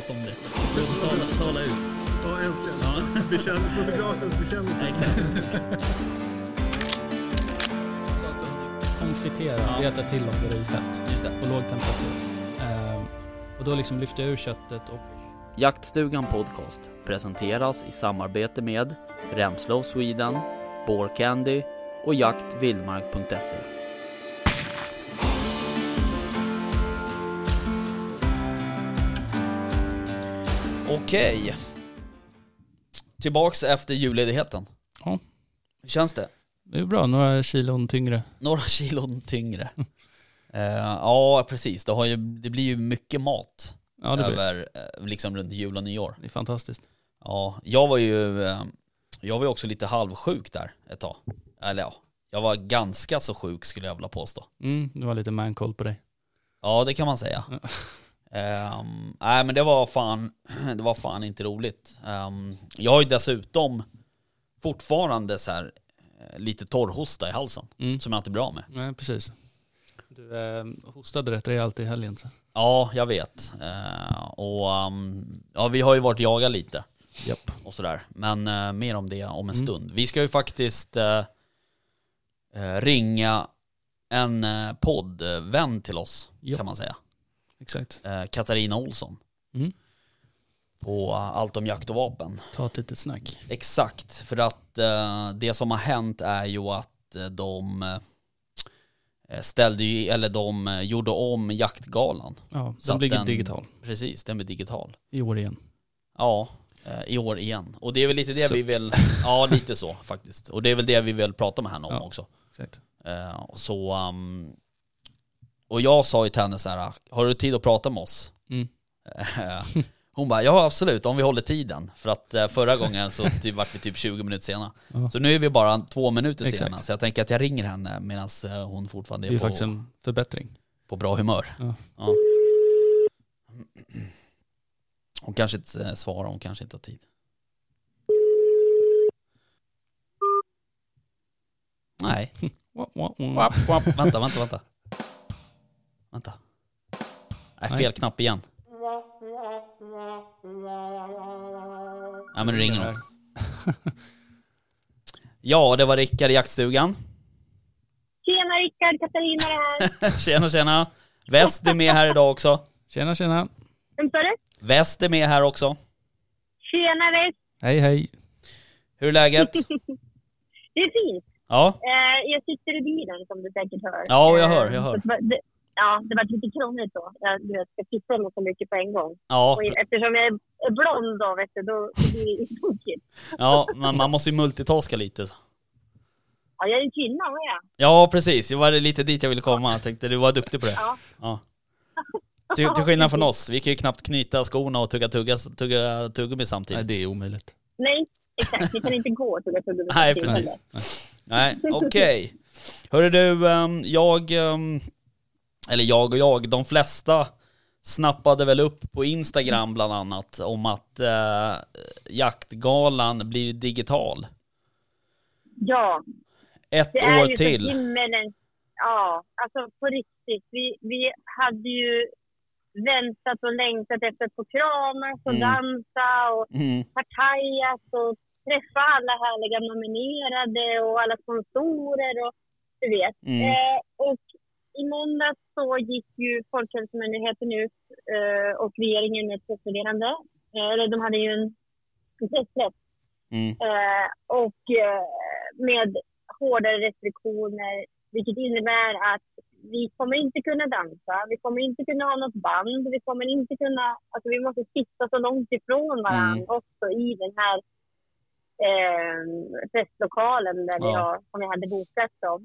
prata om det. Tala ut. Ja, äntligen. Ja. Fotografens bekännelse. Exakt. Konfitera, veta till om det är i fett. Just det. På låg temperatur. Och då liksom lyfter jag ur köttet och... Jaktstugan podcast presenteras i samarbete med Ramslöv Sweden, Burgundy och jaktvildmark.se. Okej. Tillbaks efter julledigheten. Ja. Hur känns det? Det är bra, några kilon tyngre. Ja, precis. Det blir ju mycket mat över liksom runt jul och nyår. Det är fantastiskt. Ja, jag var ju också lite halvsjuk där ett tag. Eller ja, jag var ganska så sjuk skulle jag vilja påstå. Det var lite man-cold på dig. Ja, det kan man säga. Nej, men det var fan inte roligt. Jag har ju dessutom fortfarande så här lite torrhosta i halsen som jag inte är bra med. Nej, precis. Du hostade rätt rejält i helgen. Ja, jag vet. Vi har ju varit jaga lite. Japp. Och sådär. Men mer om det om en stund. Vi ska ju faktiskt ringa en poddvän till oss, kan man säga. Exakt. Katarina Olsson. På allt om jakt och vapen. Ta ett litet snack. Exakt, för att det som har hänt är ju att de de gjorde om jaktgalan. Ja, så den blir digital. Precis, den blir digital. I år igen. Ja, i år igen. Och det är väl lite det vi vill... Ja, lite så faktiskt. Och det är väl det vi vill prata med henne om också. Exakt. Och jag sa ju till henne så här, har du tid att prata med oss? Hon bara, ja absolut, om vi håller tiden. För att förra gången så var vi typ 20 minuter sena. Ja. Så nu är vi bara 2 minuter sena. Så jag tänker att jag ringer henne medan hon fortfarande är på... Det är faktiskt en förbättring. På bra humör. Ja. Ja. Hon kanske inte svarar, hon kanske inte har tid. Nej. Vänta. Vänta. Nej, fel knapp igen. Nej, men ringer hon. Ja, det var Rickard i jaktstugan. Tjena Rickard, Katarina här. Tjena. Väst är med här idag också. Tjena. Väst är med här också. Tjena Väst. Hej. Hur är läget? Det är fint. Ja. Jag sitter i bilen som du säkert hör. Ja, jag hör. Ja, det var lite krångligt då. Jag ska titta något så mycket på en gång. Ja. Och eftersom jag är blond då, vet du, då blir det tokigt. Ja, men man måste ju multitaska lite. Ja, jag är en kvinna med jag. Ja, precis. Det var lite dit jag ville komma. Jag tänkte, du var duktig på det. Ja. Till skillnad från oss. Vi kan ju knappt knyta skorna och tugga tuggummi samtidigt. Nej, det är omöjligt. Nej, exakt. Vi kan inte gå och tugga tuggummi. Nej, precis. Nej, okej. Hörru du, de flesta snappade väl upp på Instagram bland annat om att jaktgalan blir digital. Ja. Ett år till. Ja, alltså på riktigt. Vi hade ju väntat och längtat efter att få kramas och dansa och partajas och träffa alla härliga nominerade och alla sponsorer och du vet. Och i måndags så gick ju Folkhälsomyndigheten ut och regeringen med ett pressmeddelande. De hade ju en pressträff. Och med hårdare restriktioner, vilket innebär att vi kommer inte kunna dansa, vi kommer inte kunna ha något band, vi kommer inte kunna, alltså vi måste sitta så långt ifrån varandra också i den här festlokalen där som vi hade bokat om.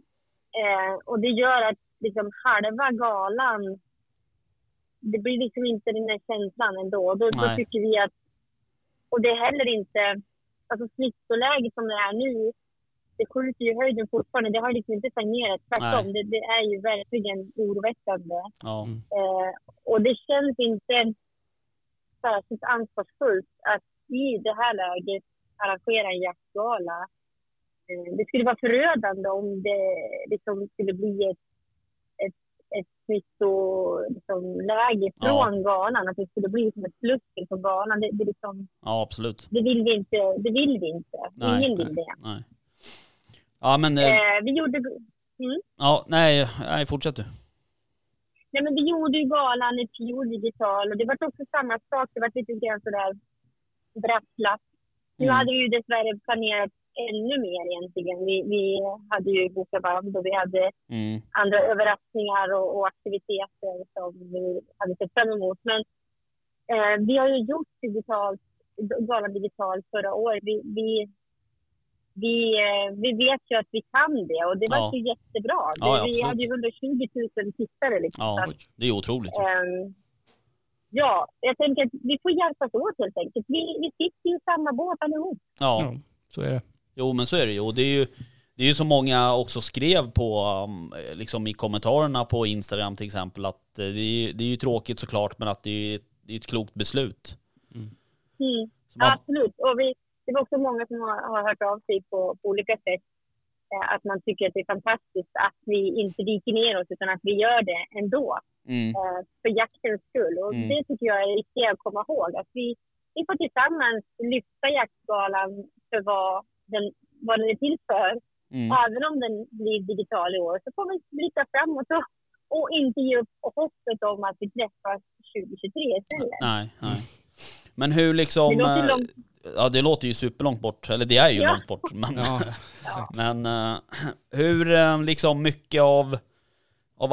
Och det gör att liksom halva galan, det blir liksom inte den här känslan ändå. Då tycker vi att, och det är heller inte, alltså smittoläget som det är nu, det skjuter ju höjden fortfarande, det har liksom inte stagnerat, tvärtom. Det är ju verkligen oroväckande. Och det känns inte särskilt ansvarsfullt att i det här läget arrangera en jaktgala. Det skulle vara förödande om det liksom skulle bli ett ett smitt och liksom läge från banan, att det skulle bli som ett plus på banan. Det liksom, ja, absolut. Det vill vi inte. Nej, ingen vill det. Nej. Ja, men vi gjorde Ja, nej, fortsätt du. Nej, men vi gjorde ju banan i fjol digital, och det var också samma sak, det var lite grann så där brasklapp. Nu hade vi ju dessvärre planerat ännu mer egentligen. Vi hade ju bokat band och vi hade andra överraskningar och aktiviteter som vi hade sett fram emot. Men vi har ju gjort galan digitalt förra året. Vi vet ju att vi kan det, och det var ju jättebra. Vi hade ju 120,000 tittare. Liksom. Ja, det är otroligt. Ja, jag tänker att vi får hjälpas åt helt enkelt. Vi sitter ju i samma båt allihop. Ja, så är det. Jo, men så är det ju. Och det är ju så många också skrev på liksom i kommentarerna på Instagram till exempel, att det är ju tråkigt såklart, men att det är ett klokt beslut. Absolut. Och det var också många som har hört av sig på olika sätt, att man tycker att det är fantastiskt att vi inte viker ner oss, utan att vi gör det ändå för jaktens skull. Och det tycker jag är viktigt att komma ihåg, att vi får tillsammans lyfta jaktgalan för vad den är till för. Även om den blir digital i år, så får vi blicka framåt och inte ge upp hoppet om att vi träffas 2023 istället. Nej. Men hur liksom... det låter ju superlångt bort, eller det är ju långt bort. Men, hur liksom mycket av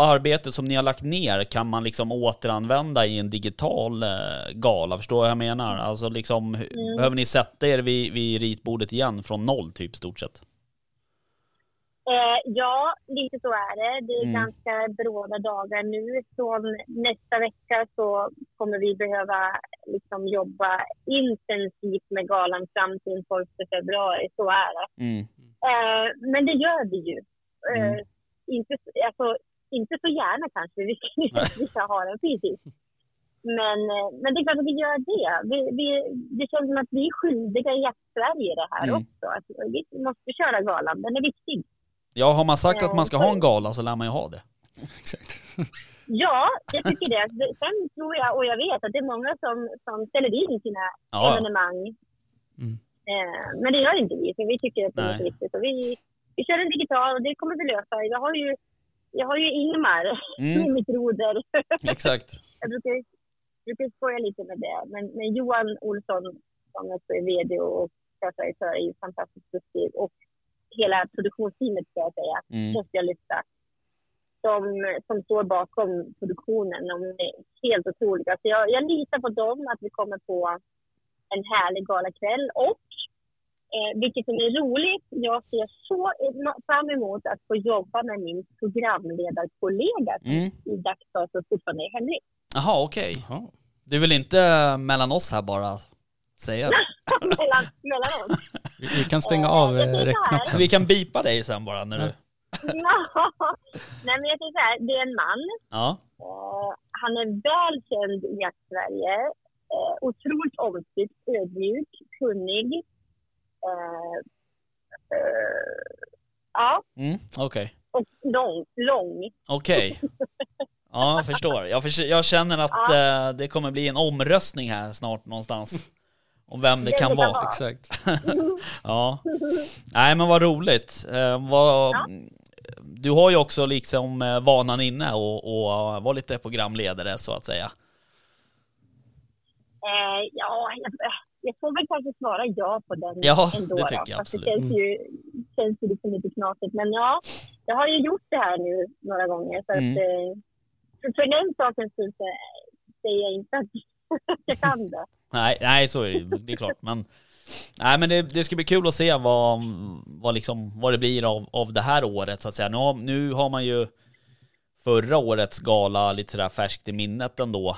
arbetet som ni har lagt ner kan man liksom återanvända i en digital gala? Förstår vad jag menar? Alltså liksom, behöver ni sätta er vid ritbordet igen från noll typ stort sett? Ja, lite så är det. Det är ganska bråda dagar nu. Från nästa vecka så kommer vi behöva liksom jobba intensivt med galan fram till 12 februari. Så är det. Men det gör vi ju. Inte så gärna kanske. Vi ska ha den precis. Men det är klart att vi gör det. Det känns som att vi är skyldiga i Sverige det här också. Att vi måste köra galan. Den är viktig. Ja, har man sagt att man ska ha en gala så lär man ju ha det. Exakt. Ja, jag tycker det. Sen tror jag, och jag vet att det är många som ställer in sina evenemang. Men det gör inte vi, för vi tycker att det är viktigt. Och vi kör en digital, och det kommer vi lösa. Jag har ju Ingmar i mitt roder. Exakt. Jag brukar skoja lite med det. Men Johan Olsson, som är vd och chefredaktör, är ju fantastiskt duktig. Och hela produktionsteamet, ska jag säga, måste jag lyfta. Som står bakom produktionen, de är helt otroliga. Så jag litar på dem, att vi kommer på en härlig galakväll. Och, vilket är roligt, jag ser så fram emot att få jobba med min programledarkollega i Dagsdags, och fortfarande är Henrik. Jaha, okej. Okay. Du vill inte mellan oss här bara säga det? mellan oss. Vi kan stänga av räckknappen. Vi kan bipa dig sen bara när du... Nej, men jag säger så här, det är en man. Ja. Han är välkänd i Jakt-Sverige. Otroligt omtyckt, ödmjuk, kunnig. Ja. Okej. Och lång. Okej. Ja, jag förstår. Jag känner att det kommer bli en omröstning här snart någonstans. Om vem det kan vara. Exakt. Ja. Nej, men vad roligt. Du har ju också liksom vanan inne och var lite programledare så att säga. Jag får väl kanske svara ja på den ändå. Ja, det tycker jag absolut. Det känns ju liksom lite knasigt. Men jag har ju gjort det här nu några gånger. Så att, för den saken säger jag inte att jag kan det. Nej, så är det. Det är klart. Men, det ska bli kul att se vad det blir av det här året så att säga. Nu har man ju förra årets gala lite sådär färskt i minnet ändå.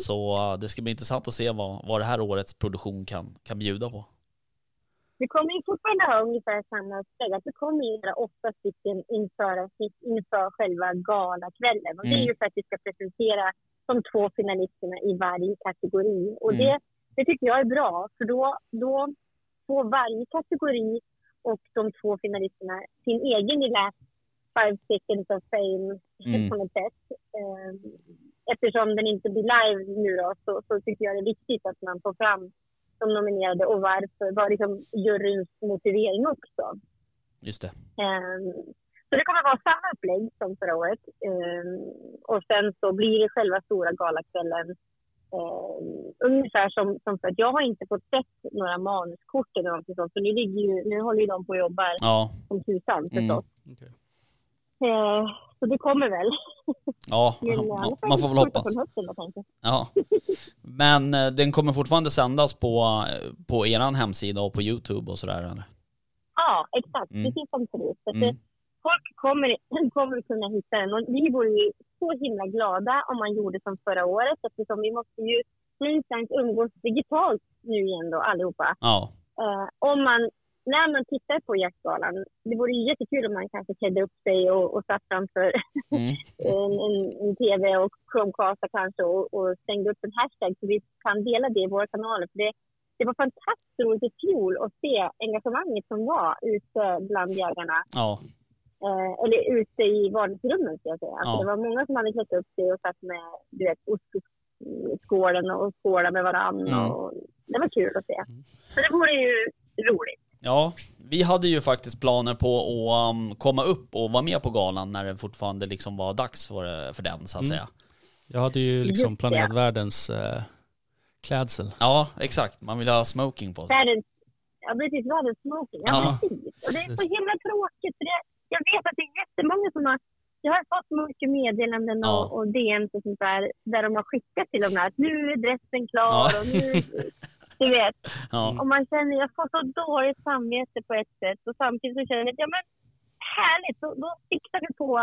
Så det ska bli intressant att se vad det här årets produktion kan bjuda på. Vi kommer ju fortfarande ha ungefär samma ställe. Vi kommer ju göra 8 stycken inför själva galakvällen. Och det är ju för att vi ska presentera de 2 finalisterna i varje kategori. Och det tycker jag är bra. För då får varje kategori och de 2 finalisterna sin egen lilla 5 seconds of fame på något sätt. Eftersom den inte blir live nu då, så tycker jag det är viktigt att man får fram de nominerade och varför. Vad liksom juryns motivering också. Just det. Så det kommer vara samma upplägg som förra året. Och sen så blir det själva stora galakvällen. Ungefär som för att jag har inte fått sett några manuskort eller någonting sånt. Så nu håller ju de på att jobba som tusan förstås. Okay. Så det kommer väl. Ja, man får väl hoppas. Hösten, ja. Men den kommer fortfarande sändas på er hemsida och på YouTube och sådär eller? Ja, exakt. Precis som förut. Så att folk kommer kunna hitta den. Och vi vore ju så himla glada om man gjorde som förra året. Eftersom vi måste ju minst umgås digitalt nu igen då allihopa. Ja. När man tittar på jaktgalan, det vore ju jättekul om man kanske klädde upp sig och satt framför en tv och Chromecast kanske och stängde upp en hashtag så vi kan dela det i våra kanaler. För det var fantastiskt roligt i fjol att se engagemanget som var ute bland jägarna. Ja. Eller ute i vardagsrummen ska jag säga. Alltså, det var många som hade klätt upp sig och satt med ostskålen och skåla med varandra. Ja. Och det var kul att se. Så det vore ju roligt. Ja, vi hade ju faktiskt planer på att komma upp och vara med på galan när det fortfarande liksom var dags för den så att säga. Jag hade ju liksom planerat världens klädsel. Ja, exakt. Man vill ha smoking på sig. Världens smoking. Ja, precis. Och det är så himla tråkigt för jag vet att det är jättemånga som har... Jag har fått mycket meddelanden och DMs och sånt där de har skickat till dem där att nu är dressen klar och nu... Du vet, och man känner jag får så dåligt samvete på ett sätt och samtidigt så känner jag att härligt, då fixar vi på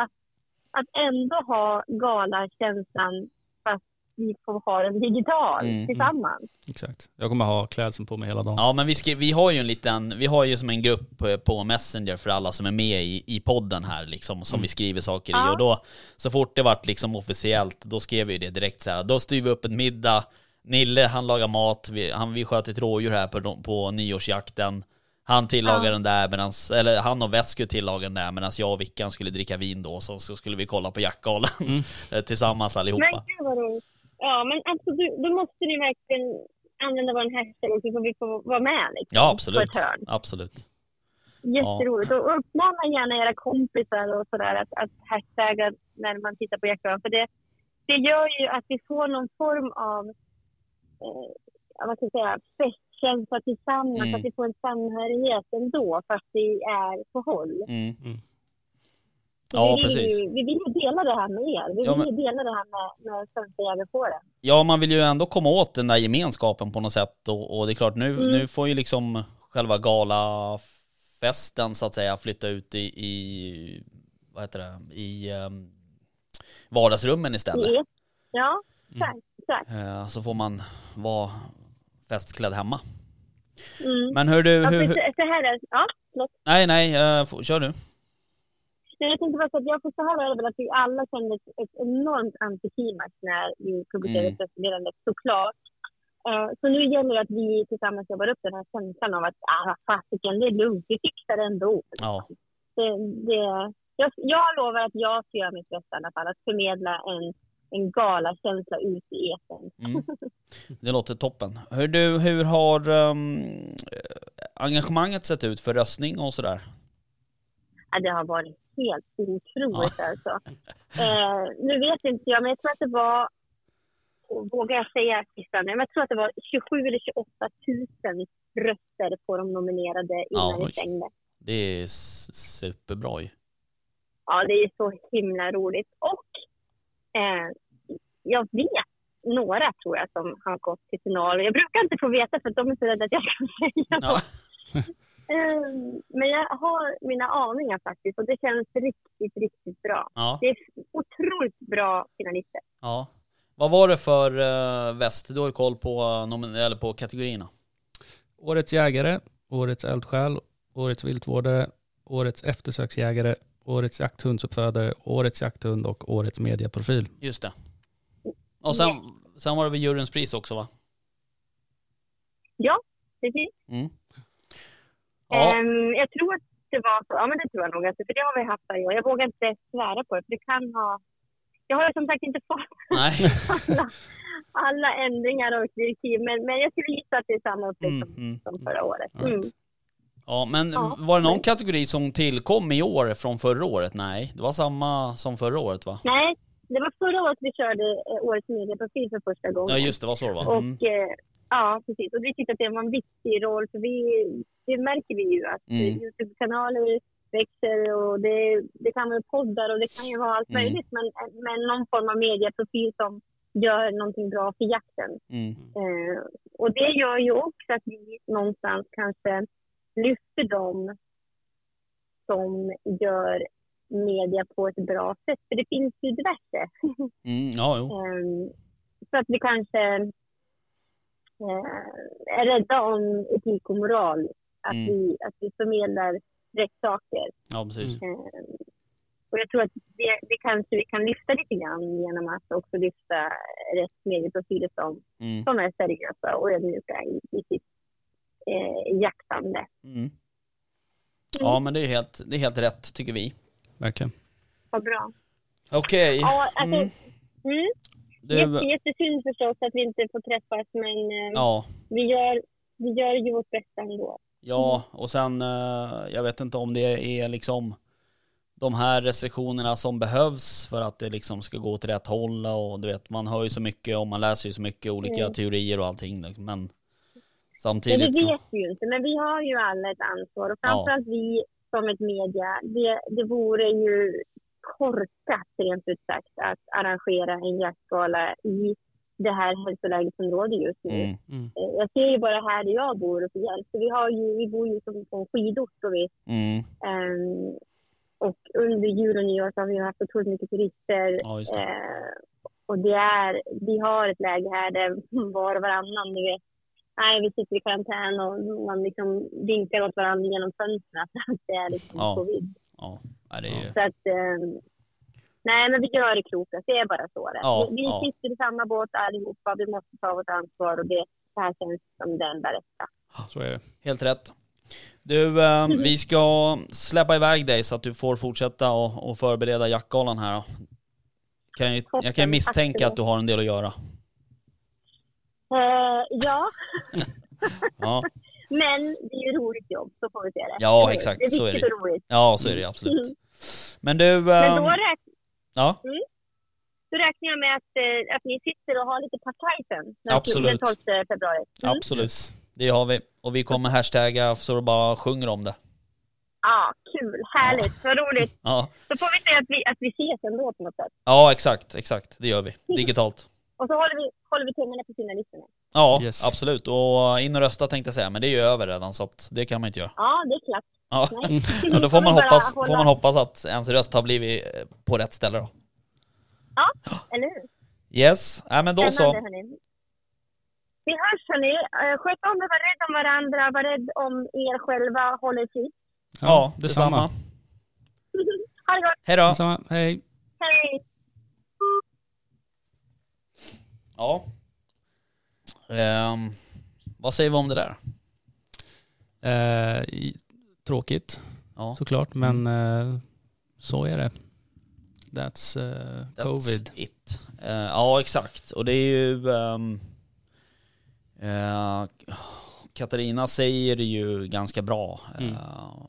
att ändå ha galakänslan fast vi får ha en digital tillsammans. Exakt, jag kommer ha klädseln på mig hela dagen. Ja, men vi har ju vi har ju som en grupp på Messenger för alla som är med i podden här liksom, som vi skriver saker i och då så fort det vart liksom officiellt då skrev vi det direkt så här, då styr vi upp en middag. Nille, han lagar mat. Vi sköt ett rådjur här på nyårsjakten. Han tillagar den där eller han och Väsku tillagar den där medan jag och Vickan skulle dricka vin då. Så skulle vi kolla på jaktgalan tillsammans allihopa. Men gud vad roligt. Ja, men alltså då måste ni verkligen använda vår hashtag och så får vi få vara med liksom. Ja, absolut. Absolut. Jätteroligt. Ja. Och uppmana gärna era kompisar och sådär att hashtagga när man tittar på jaktgalan. För det gör ju att vi får någon form av vad ska jag säga, festkänsla tillsammans, att vi får en samhörighet ändå fast vi är på håll. Ja, precis. Vi vill ju dela det här med er. Vi vill ju dela det här med svenska jägare på det. Ja, man vill ju ändå komma åt den där gemenskapen på något sätt och det är klart nu får ju liksom själva galafesten så att säga flytta ut i vad heter det, i vardagsrummen istället. Ja, exakt. Så får man vara festklädd hemma. Men hör du... kör du. Jag tänkte bara att jag får så här att vi alla kände ett enormt antiklimax när vi publicerade pressmeddelandet såklart. Så nu gäller det att vi tillsammans jobbar upp den här känslan av att fasiken, det är lugnt, vi fixar det ändå. Ja. Jag lovar att jag ska göra mitt bästa i alla fall, att förmedla en galakänsla ut i eten. Det låter toppen. Hur har engagemanget sett ut för röstning och sådär? Ja, det har varit helt otroligt alltså. Nu vet inte jag, men jag tror att det var, vågar jag säga siffran, men jag tror att det var 27 eller 28 000 röster på de nominerade innan vi stängde. Det är superbra ju. Ja, det är så himla roligt. Och jag vet några tror jag som har gått till final. Jag brukar inte få veta för att de är så rädda att jag kan säga något. Men jag har mina aningar faktiskt och det känns riktigt, riktigt bra. Ja. Det är otroligt bra finalister. Ja. Vad var det för väst? Du har ju koll på kategorierna. Årets jägare, årets eldsjäl, årets viltvårdare, årets eftersöksjägare, årets jakthundsuppfödare, årets jakthund och årets mediaprofil. Just det. Och sen var det väl juryns pris också va? Ja, precis. Jag tror att det var så. Ja, men det tror jag nog. Alltså, för det har vi haft varje år. Jag vågar inte svära på det. För det kan ha... Jag har som sagt inte fått alla ändringar och direktiv. Men jag skulle gissa att det är samma upplägg som förra året. Mm. Ja, men var det någon kategori som tillkom i år från förra året? Nej, det var samma som förra året, va? Nej, det var förra året vi körde årets medieprofil för första gången. Ja, just det, var så, va? Mm. Och, ja, precis. Och vi tyckte att det var en viktig roll, för det märker vi ju att YouTube-kanaler växer och det kan vara poddar och det kan ju vara allt möjligt, men någon form av medieprofil som gör någonting bra för jakten. Mm. Och det gör ju också att vi någonstans kanske lyfter dem som gör media på ett bra sätt. För det finns ju diverse. Så att vi kanske är rädda om etik och moral. Att vi förmedlar rätt saker. Ja, precis. Och jag tror att det kanske vi kan lyfta lite grann genom att också lyfta rätt medieprofiler som är seriösa och ödmjuka i sitt jaktande. Ja, men det är helt rätt, tycker vi. Verkligen. Vad bra. Okej. Ja, alltså, det är jättesynd förstås att vi inte får träffas, men vi gör ju vårt bästa ändå. Ja, och sen jag vet inte om det är liksom de här restriktionerna som behövs för att det liksom ska gå till rätt håll, och du vet, man hör ju så mycket och man läser ju så mycket olika teorier och allting, men samtidigt men det vet vi ju inte, men vi har ju alla ett ansvar, och framförallt vi som ett media, det vore ju korkat rent ut sagt att arrangera en jaktgala i det här hälsoläget som råder just nu. Jag ser ju bara här där jag bor och så vi bor ju som på en skidort och vi och under jul och nyår så har vi haft otroligt mycket turister. Ja, just det. Och vi har ett läge här där var och varannan vi sitter i karantän och man liksom vinkar åt varandra genom fönstren. Det är liksom covid. Ja, det är ju... Så att, nej, men vi gör det kloka. Det är bara så det. Ja, vi sitter i samma båt allihopa. Vi måste ta vårt ansvar och det här känns som den där rätta. Så är det. Helt rätt. Du, vi ska släppa iväg dig så att du får fortsätta och förbereda jaktgalan här. Jag kan misstänka att du har en del att göra. Ja. Men det är ju roligt jobb, så får vi se det. Ja, exakt. Det är så är det. Roligt. Ja, så är det absolut. Men du... Men då räknar jag med att ni sitter och har lite partajten. Absolut. Den 12 februari. Absolut. Det har vi. Och vi kommer hashtagga så du bara sjunger om det. Ja, kul. Härligt. Vad roligt. Så får vi se att vi ses ändå på något sätt. Ja, exakt. Det gör vi. Digitalt. Och så håller vi tummarna på sina lyssnare. Ja, absolut. Och in och rösta tänkte jag säga. Men det är ju över redan, så att det kan man inte göra. Ja, det är klart. Ja. Ja, då får man hoppas att ens röst har blivit på rätt ställe då. Ja, eller hur? Yes. Ja, men då så. Vi hörs, hörni. Sköt om er, var rädd om varandra, var rädd om er själva, håll er tid. Ja, detsamma. Ha det gott. Hej då. Detsamma. Hej. Hej. Ja. Vad säger vi om det där? Tråkigt, såklart, men så är det. That's COVID. It. Ja, exakt. Och det är ju... Katarina säger det ju ganska bra,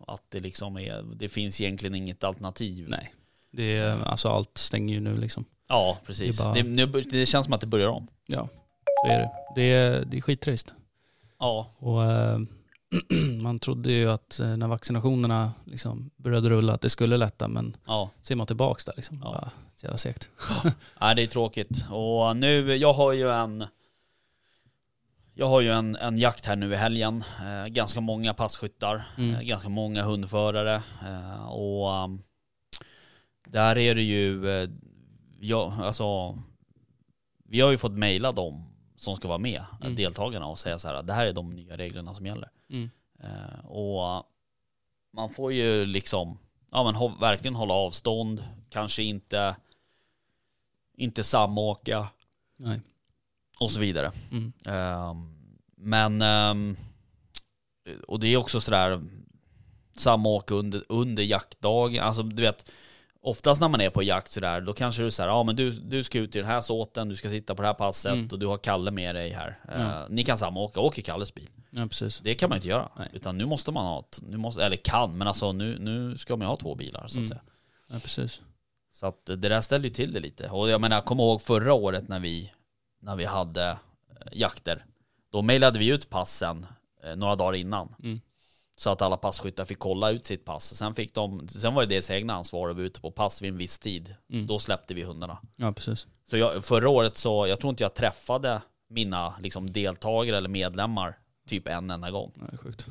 att det liksom är, det finns egentligen inget alternativ. Nej. Det är, alltså, allt stänger ju nu liksom. Ja, precis. Det känns som att det börjar om. Ja, så är det. Det är skittrist. Ja. Och man trodde ju att när vaccinationerna liksom började rulla att det skulle lätta, men så är man tillbaka där liksom. Ja. Jävla segt. Ja, det är tråkigt. Och nu, jag har ju en jakt här nu i helgen. Ganska många passkyttar, ganska många hundförare. Och där är det ju... alltså, vi har ju fått mejla dem som ska vara med, deltagarna, och säga så här: det här är de nya reglerna som gäller. Och man får ju liksom verkligen hålla avstånd. Kanske inte samåka. Nej. Och så vidare. Men och det är också sådär, samåka under jaktdagen. Alltså du vet, oftast när man är på jakt så där, då kanske du säger, ja men du ska ut i den här såten, du ska sitta på det här passet och du har Kalle med dig här. Ni kan samåka, åker Kalles bil. Ja, precis. Det kan man inte göra. Nej. Utan nu måste man ha nu ska man ha två bilar så att säga. Ja, precis. Så att det där ställer ju till det lite. Och jag menar, kom ihåg förra året när vi hade jakter. Då mejlade vi ut passen några dagar innan. Så att alla passkyttar fick kolla ut sitt pass. Sen fick de, sen var det deras egna ansvar att vara ute på pass vid en viss tid. Då släppte vi hundarna. Ja, precis. Så förra året så, jag tror inte jag träffade mina liksom, deltagare eller medlemmar typ en enda gång. Nej, sjukt.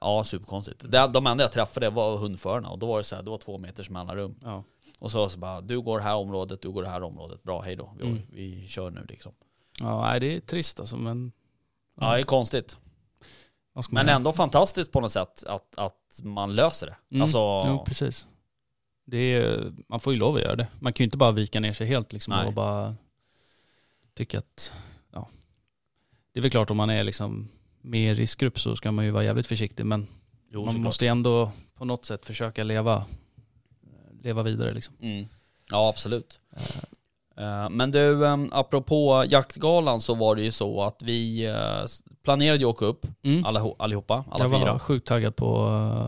Ja, superkonstigt. De enda jag träffade var hundförarna. Och då var det så här, det var 2 meters mellanrum. Ja. Och så bara, du går det här området, du går det här området. Bra, hej då. Vi kör nu liksom. Ja, det är trist alltså, men... Ja, det är konstigt. Men ändå fantastiskt på något sätt att man löser det. Alltså... Jo, precis. Det är, man får ju lov att göra det. Man kan ju inte bara vika ner sig helt liksom, och bara tycka att... Ja. Det är väl klart, om man är liksom med riskgrupp så ska man ju vara jävligt försiktig. Men man måste ändå på något sätt försöka leva vidare. Liksom. Ja, absolut. Men du, apropå jaktgalan så var det ju så att vi planerade att åka upp allihopa, alla fyra. Jag var sjukt taggad på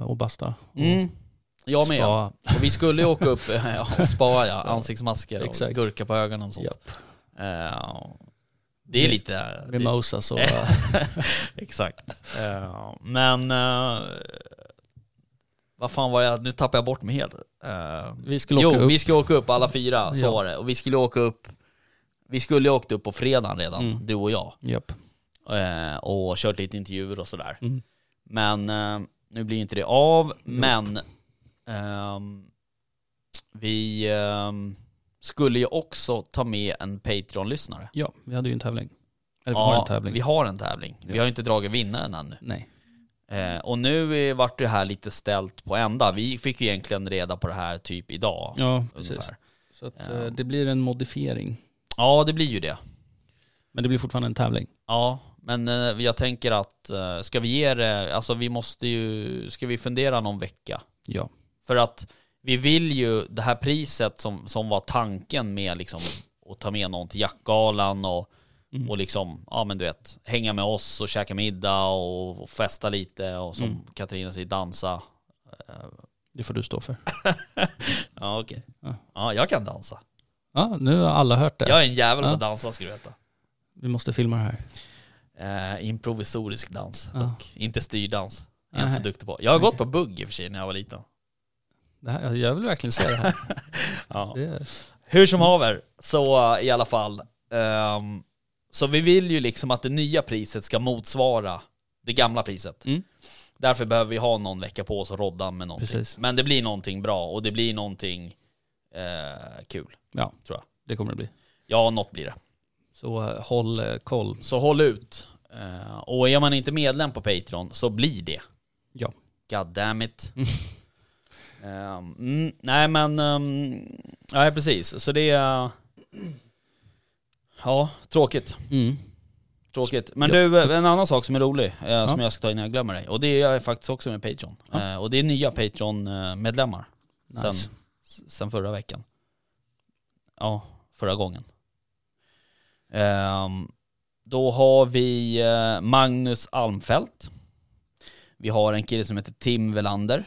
Obasta. Jag med. Spa. Och vi skulle ju åka upp och spa, ansiktsmasker och gurka på ögonen och sånt. Yep. Det är lite... Mimosa så... Exakt. Men... Vad fan var jag? Nu tappar jag bort mig helt. Vi skulle åka upp alla fyra, så var det. Och vi skulle åka upp... Vi skulle ha åkt upp på fredagen redan, du och jag. Yep. Och kört lite intervjuer och sådär. Men nu blir inte det av. Men vi... skulle ju också ta med en Patreon-lyssnare. Ja, vi hade ju en tävling. Eller vi har en tävling. Vi har en tävling. Vi har ju inte dragit vinnaren ännu. Nej. Och nu vart det här lite ställt på ända. Vi fick ju egentligen reda på det här typ idag. Ja, precis. Så att, det blir en modifiering. Ja, det blir ju det. Men det blir fortfarande en tävling. Ja, men jag tänker att ska vi ge det... Alltså vi måste ju... Ska vi fundera någon vecka? Ja. För att... Vi vill ju det här priset som var tanken med liksom att ta med någon till jaktgalan och liksom, ja men du vet, hänga med oss och käka middag och festa lite och som Katarina säger, dansa. Det får du stå för. Ja, okej. Okay. Ja, jag kan dansa. Ja, nu har alla hört det. Jag är en jävel på att dansa, ska du veta. Vi måste filma det här. Improvisorisk dans, dock. Inte styrdans. Jag är inte så duktig på. Jag har gått på bugg i och för sig när jag var liten. Det här, jag vill verkligen se det här. Hur som haver, så i alla fall. Så vi vill ju liksom att det nya priset ska motsvara det gamla priset. Därför behöver vi ha någon vecka på oss och rodda med någonting. Precis. Men det blir någonting bra och det blir någonting kul. Ja, tror jag. Det kommer det bli. Ja, något blir det. Så håll koll. Så håll ut. Och är man inte medlem på Patreon så blir det. Ja. God damn it. Nej men ja precis, så det är tråkigt. Tråkigt. Men du, en annan sak som är rolig som jag ska ta innan jag glömmer dig. Och det är faktiskt också med Patreon. Och det är nya Patreon medlemmar nice. sen förra veckan. Ja, förra gången. Då har vi Magnus Almfelt. Vi har en kille som heter Tim Velander.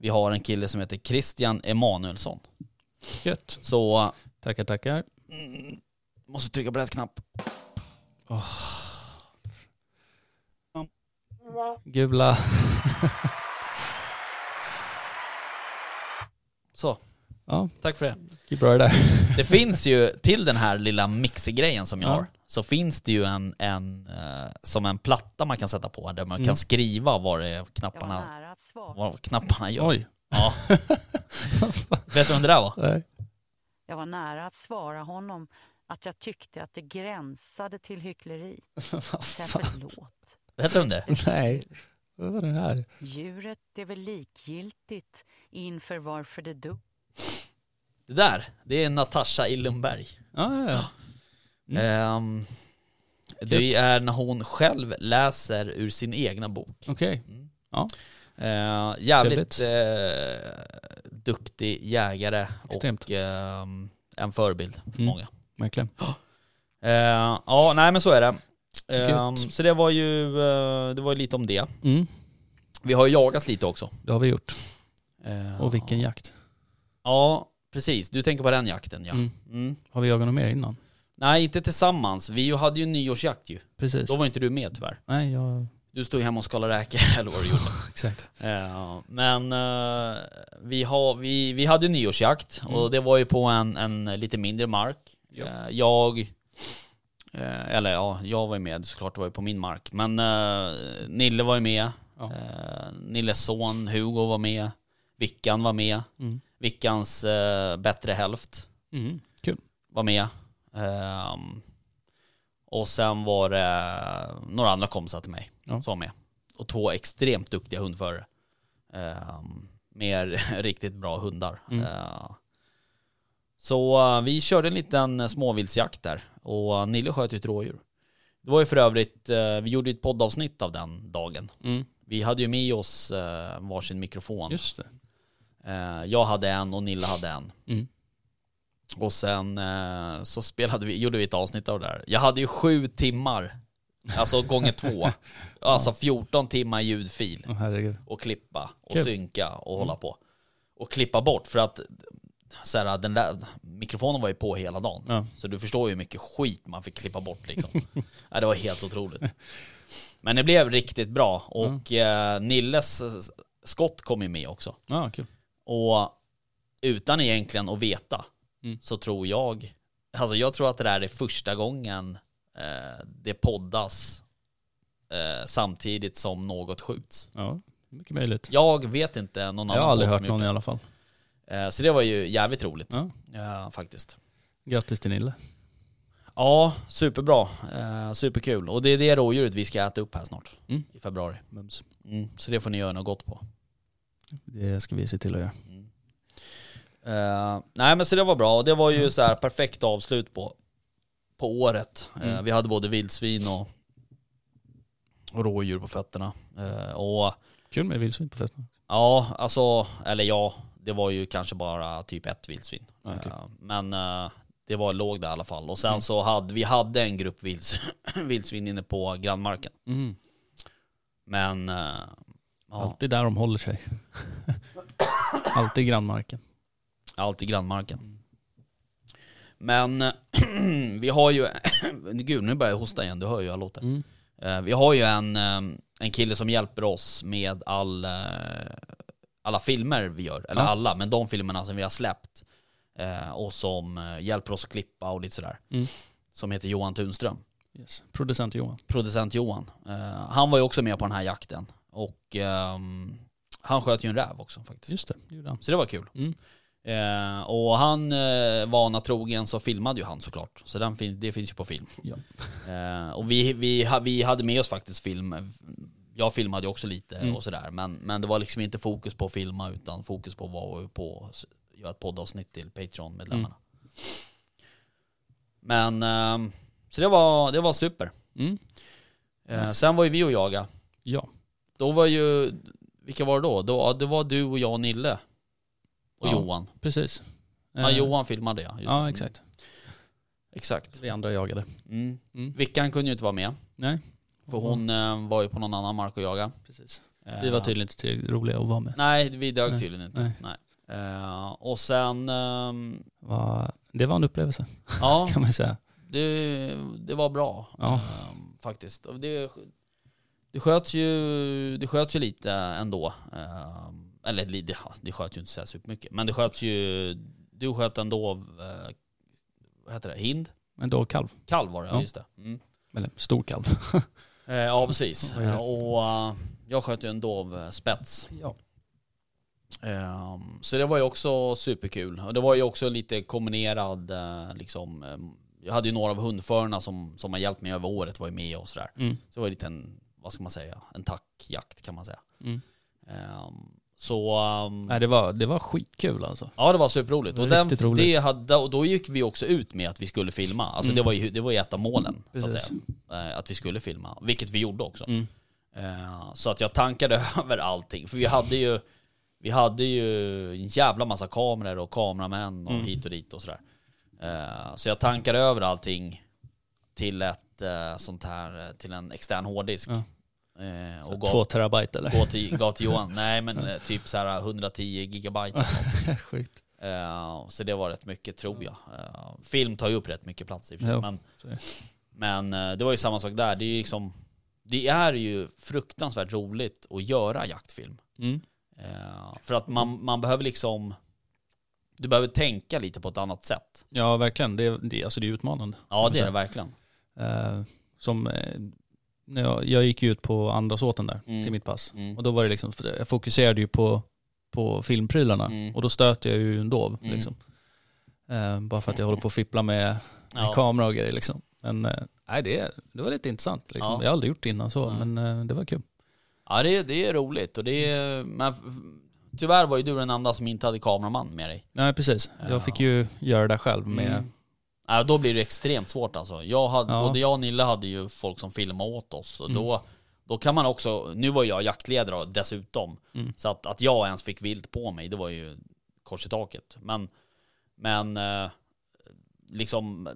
Vi har en kille som heter Christian Emanuelsson. Gött. Så tackar. Måste trycka på rätt knapp. Gula. Så. Ja, tack för det. Keep right där. Det finns ju till den här lilla mixergrejen som jag har. Så finns det ju en som en platta man kan sätta på där man kan skriva vad det är knapparna gör. Oj. Ja. Vet du vad det där var? Nej. Jag var nära att svara honom att jag tyckte att det gränsade till hyckleri. Förlåt. Vet du om det? Nej. Vad var det här? Djuret är väl likgiltigt inför varför det dog. Det där, det är Natasha Lundberg. Ja. Det är när hon själv läser ur sin egna bok. Okej. Ja. Jävligt duktig jägare. Extremt. Och en förebild för många. Verkligen. Ja, nej men så är det. Så det var ju lite om det. Mm. Vi har ju jagat lite också. Det har vi gjort. Och vilken jakt. Ja, precis. Du tänker på den jakten, ja. Mm. Mm. Har vi jagat något mer innan? Nej, inte tillsammans. Vi hade ju en nyårsjakt ju. Precis. Då var inte du med tyvärr. Nej, Du stod hemma och skalade räkor eller vad du gjorde. Exakt. Men vi hade ju nyårsjakt och det var ju på en lite mindre mark. Ja. Jag var ju med såklart, det var ju på min mark. Men Nille var ju med. Ja. Nilles son Hugo var med. Vickan var med. Mm. Vickans bättre hälft Kul. Var med. Och sen var det några andra kompisar till mig som var med. Och två extremt duktiga hundförare. Med riktigt bra hundar. Så vi körde en liten småvildsjakt där. Och Nille sköt ut rådjur. Det var ju för övrigt, vi gjorde ett poddavsnitt av den dagen. Mm. Vi hade ju med oss varsin mikrofon. Just det. Jag hade en och Nille hade en. Mm. Och sen så gjorde vi ett avsnitt av det där. Jag hade ju 7 timmar. Alltså gånger 2. Alltså 14 timmar ljudfil. Och klippa och synka och hålla på. Och klippa bort för att så här, den där mikrofonen var ju på hela dagen. Ja. Så du förstår ju hur mycket skit man fick klippa bort liksom. Det var helt otroligt. Men det blev riktigt bra. Och Nilles skott kom ju med också. Ja, kul. Och utan egentligen att veta så tror jag, alltså jag tror att det där är första gången det poddas samtidigt som något skjuts. Ja, mycket möjligt. Jag vet inte någon annan. Jag har aldrig hört någon i alla fall. Så det var ju jävligt roligt faktiskt. Grattis till Nille. Ja, superbra. Superkul. Och det är det rådjuret vi ska äta upp här snart i februari. Mm. Så det får ni göra något gott på. Det ska vi se till att göra. Nej men så det var bra. Det var ju så här perfekt avslut på året. Vi hade både vildsvin och rådjur på fötterna. Och kul med vildsvin på fötterna. Ja, alltså det var ju kanske bara typ 1 vildsvin. Okay. Men det var låg där i alla fall. Och sen så hade vi en grupp vildsvin inne på grannmarken. Mm. Men alltid där de håller sig. Alltid grannmarken. Allt i grannmarken. Men vi har ju... Gud, nu börjar jag hosta igen. Du hör ju jag låter. Vi har ju en kille som hjälper oss med alla filmer vi gör. Eller alla, men de filmerna som vi har släppt. Och som hjälper oss klippa och lite sådär. Som heter Johan Thunström. Yes. Producent Johan. Han var ju också med på den här jakten. Och han sköt ju en räv också faktiskt. Just det. Så det var kul. Och han vana trogen så filmade ju han såklart. Så det finns ju på film. Ja. Och vi hade med oss faktiskt film. Jag filmade ju också lite och sådär. Men det var liksom inte fokus på att filma utan fokus på att göra ett poddavsnitt till Patreon-medlemmarna. Men så det var super. Sen var ju vi och jaga. Ja. Då var ju... Vilka var det då? Det var du och jag och Nille. Och Johan. Precis. Ja, Johan filmade jag. Just det. Exakt. Exakt. Vi andra jagade. Vickan kunde ju inte vara med. Nej. För hon var ju på någon annan mark och jaga. Precis. Vi var tydligen inte tillräckligt roliga att vara med. Nej, vi dög tydligen inte. Nej. Och sen... det var en upplevelse. Ja. Kan man säga. Det var bra. Ja. Faktiskt. Det sköts ju lite ändå. Eller det sköts ju inte så supermycket. Men det sköts ju... Du sköt en dov... Vad heter det? Hind? En dov kalv. Kalv var det, just det. Eller stor kalv. Ja, precis. Och jag sköt ju en dov spets. Ja. Så det var ju också superkul. Och det var ju också lite kombinerad... liksom, jag hade ju några av hundförarna som har hjälpt mig över året var ju med och sådär. Så det var lite en... Vad ska man säga? En tackjakt kan man säga. Så nej, det var skitkul alltså. Ja, det var superroligt. Och då gick vi också ut med att vi skulle filma. Alltså det var ju ett av målen så att säga. Att vi skulle filma, vilket vi gjorde också. Så att jag tankade över allting. För vi hade ju en jävla massa kameror och kameramän och hit och dit och sådär. Så jag tankade över allting till ett sånt här, till en extern hårddisk. Ja. Och 2 terabyte eller? Gav till Johan. Nej, men typ så här 110 gigabyte. Sjukt. Så det var rätt mycket, tror jag. Film tar ju upp rätt mycket plats i och för sig. Men det var ju samma sak där. Det är ju fruktansvärt roligt att göra jaktfilm. För att man behöver liksom... Du behöver tänka lite på ett annat sätt. Ja, verkligen. Det är utmanande. Ja, det är det verkligen. Jag gick ut på andra såten där till mitt pass. Och då var det liksom, jag fokuserade ju på filmprylarna och då stöter jag ju en dov liksom. Bara för att jag håller på att fippla med kamera och grejer liksom. Men det var lite intressant liksom. Jag har aldrig gjort det innan så, men det var kul. Ja, det är roligt och det är, men tyvärr var ju du den enda som inte hade kameraman med dig. Nej, precis. Jag fick ju göra det själv med då blir det extremt svårt alltså. Både jag och Nille hade ju folk som filmade åt oss. Och då kan man också... Nu var jag jaktledare dessutom. Så att jag ens fick vilt på mig, det var ju kors i taket. Men liksom...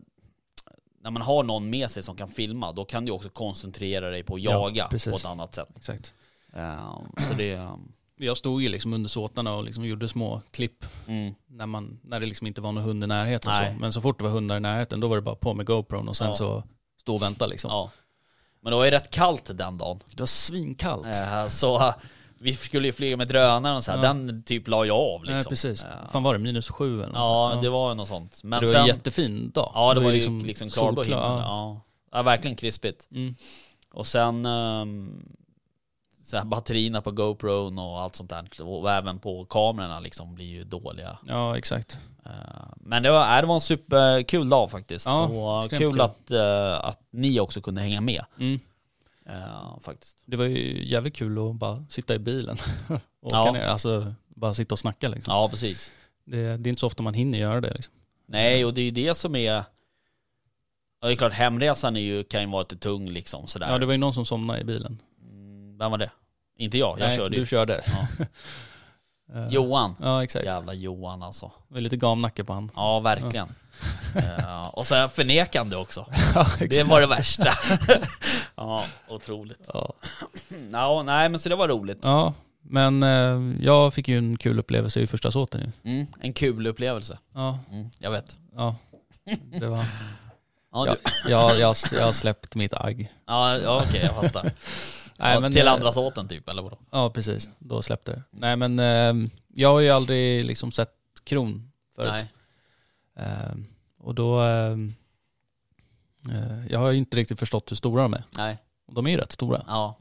När man har någon med sig som kan filma, då kan du också koncentrera dig på att jaga på ett annat sätt. Exakt. Så det... Jag stod ju liksom under såtarna och liksom gjorde små klipp när det liksom inte var någon hund i närheten. Och så. Men så fort det var hundar i närheten, då var det bara på med GoPro och sen så stå och vänta liksom. Ja. Men det var ju rätt kallt den dagen. Det var svinkallt. Så vi skulle ju flyga med drönaren och så här. Den typ la jag av liksom. Ja, precis. Fan, var det -7 eller något? Ja, det var något sånt. Men det var en jättefin dag. Ja, det var ju liksom klar på himlen. Ja, verkligen krispigt. Och sen... Så här, batterierna på GoPro och allt sånt där och även på kamerorna liksom blir ju dåliga. Ja, exakt. Men det var en superkul dag faktiskt. Ja, kul att ni också kunde hänga med. Faktiskt. Det var ju jävligt kul att bara sitta i bilen och åka ner. Alltså bara sitta och snacka liksom. Ja, precis. Det är inte så ofta man hinner göra det liksom. Nej, och det är ju det som är... Ja, det är klart, hemresan kan ju vara lite tung liksom sådär. Ja, det var ju någon som somnade i bilen. Vem var det? Inte jag. Nej, körde du körde. Ja. Johan. Ja, exakt. Jävla Johan alltså. Det är lite gamnacke på han. Ja, verkligen. Och så förnekande också. Ja, det var det värsta. Ja, otroligt. Ja. No, nej, men så det var roligt. Ja, men jag fick ju en kul upplevelse i första såten ju. En kul upplevelse. Ja. Jag vet. Ja, det var... Ja, jag har släppt mitt agg. Ja, okej, jag fattar. Nej, men, till andra såten typ, eller vadå? Ja, precis. Då släppte det. Nej, men jag har ju aldrig liksom sett kron förut. Nej. Och då... jag har ju inte riktigt förstått hur stora de är. Nej. Och de är ju rätt stora. Ja.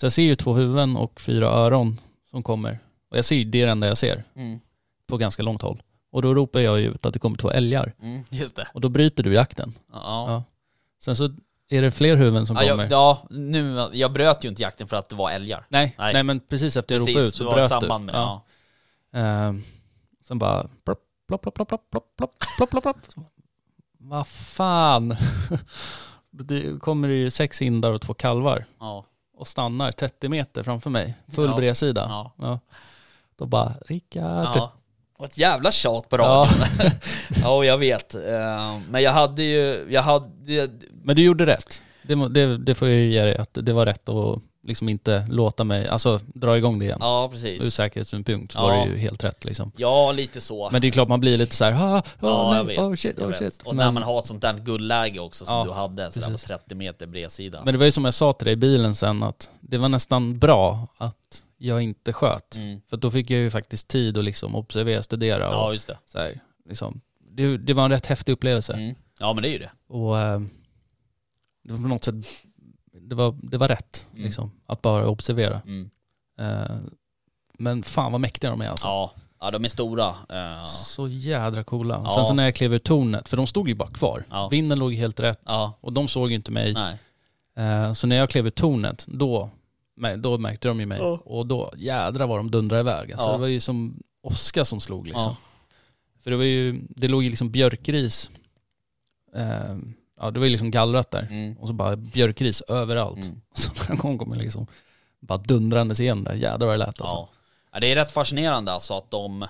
Så jag ser ju 2 huvuden och 4 öron som kommer. Och jag ser ju det enda jag ser. På ganska långt håll. Och då ropar jag ju ut att det kommer 2 älgar. Just det. Och då bryter du jakten. Ja. Sen så... Är det fler huvuden som kommer? Jag bröt ju inte jakten för att det var älgar. Nej, men precis efter jag ropade ut så bröt du. Med sen bara... Plopp, plopp, plopp, plopp, plopp, plopp, plopp, plopp. Vad fan? Det kommer ju 6 hindar och 2 kalvar. Ja. Och stannar 30 meter framför mig. Full bredsida. Ja. Då bara... Rickard... Ja. Och ett jävla tjat på radion. Ja, jag vet. Men jag hade ju... Men du gjorde rätt. Det får jag ju ge dig att det var rätt att liksom inte låta mig... Alltså, dra igång det igen. Ja, precis. Ur säkerhetssynpunkt var det ju helt rätt liksom. Ja, lite så. Men det är klart man blir lite så här... Jag vet. Och när man har ett sånt där guldläge också som du hade. Så där på 30 meter bredsida. Men det var ju som jag sa till dig i bilen sen att det var nästan bra att... jag inte sköt. För då fick jag ju faktiskt tid att liksom observera, studera. Och ja, just det. Så här, liksom. Det var en rätt häftig upplevelse. Ja, men det är ju det. Och det var på något sätt det var rätt liksom, att bara observera. Men fan vad mäktiga de är alltså. Ja, de är stora. Så jädra coola. Ja. Sen så när jag klev ur tornet, för de stod ju bara kvar. Ja. Vinden låg helt rätt. Ja. Och de såg ju inte mig. Nej. Så när jag klev ur tornet, då märkte de ju mig. Och då jädra var de dundrade iväg. Alltså, det var ju som Oskar som slog liksom. För det låg ju liksom björkris Ja, det var ju liksom gallrat där. Mm. Och så bara björkris överallt. Mm. Så när hon kommer liksom bara dundrandes igen där. Jädrar vad det lät alltså. Ja, det är rätt fascinerande alltså att de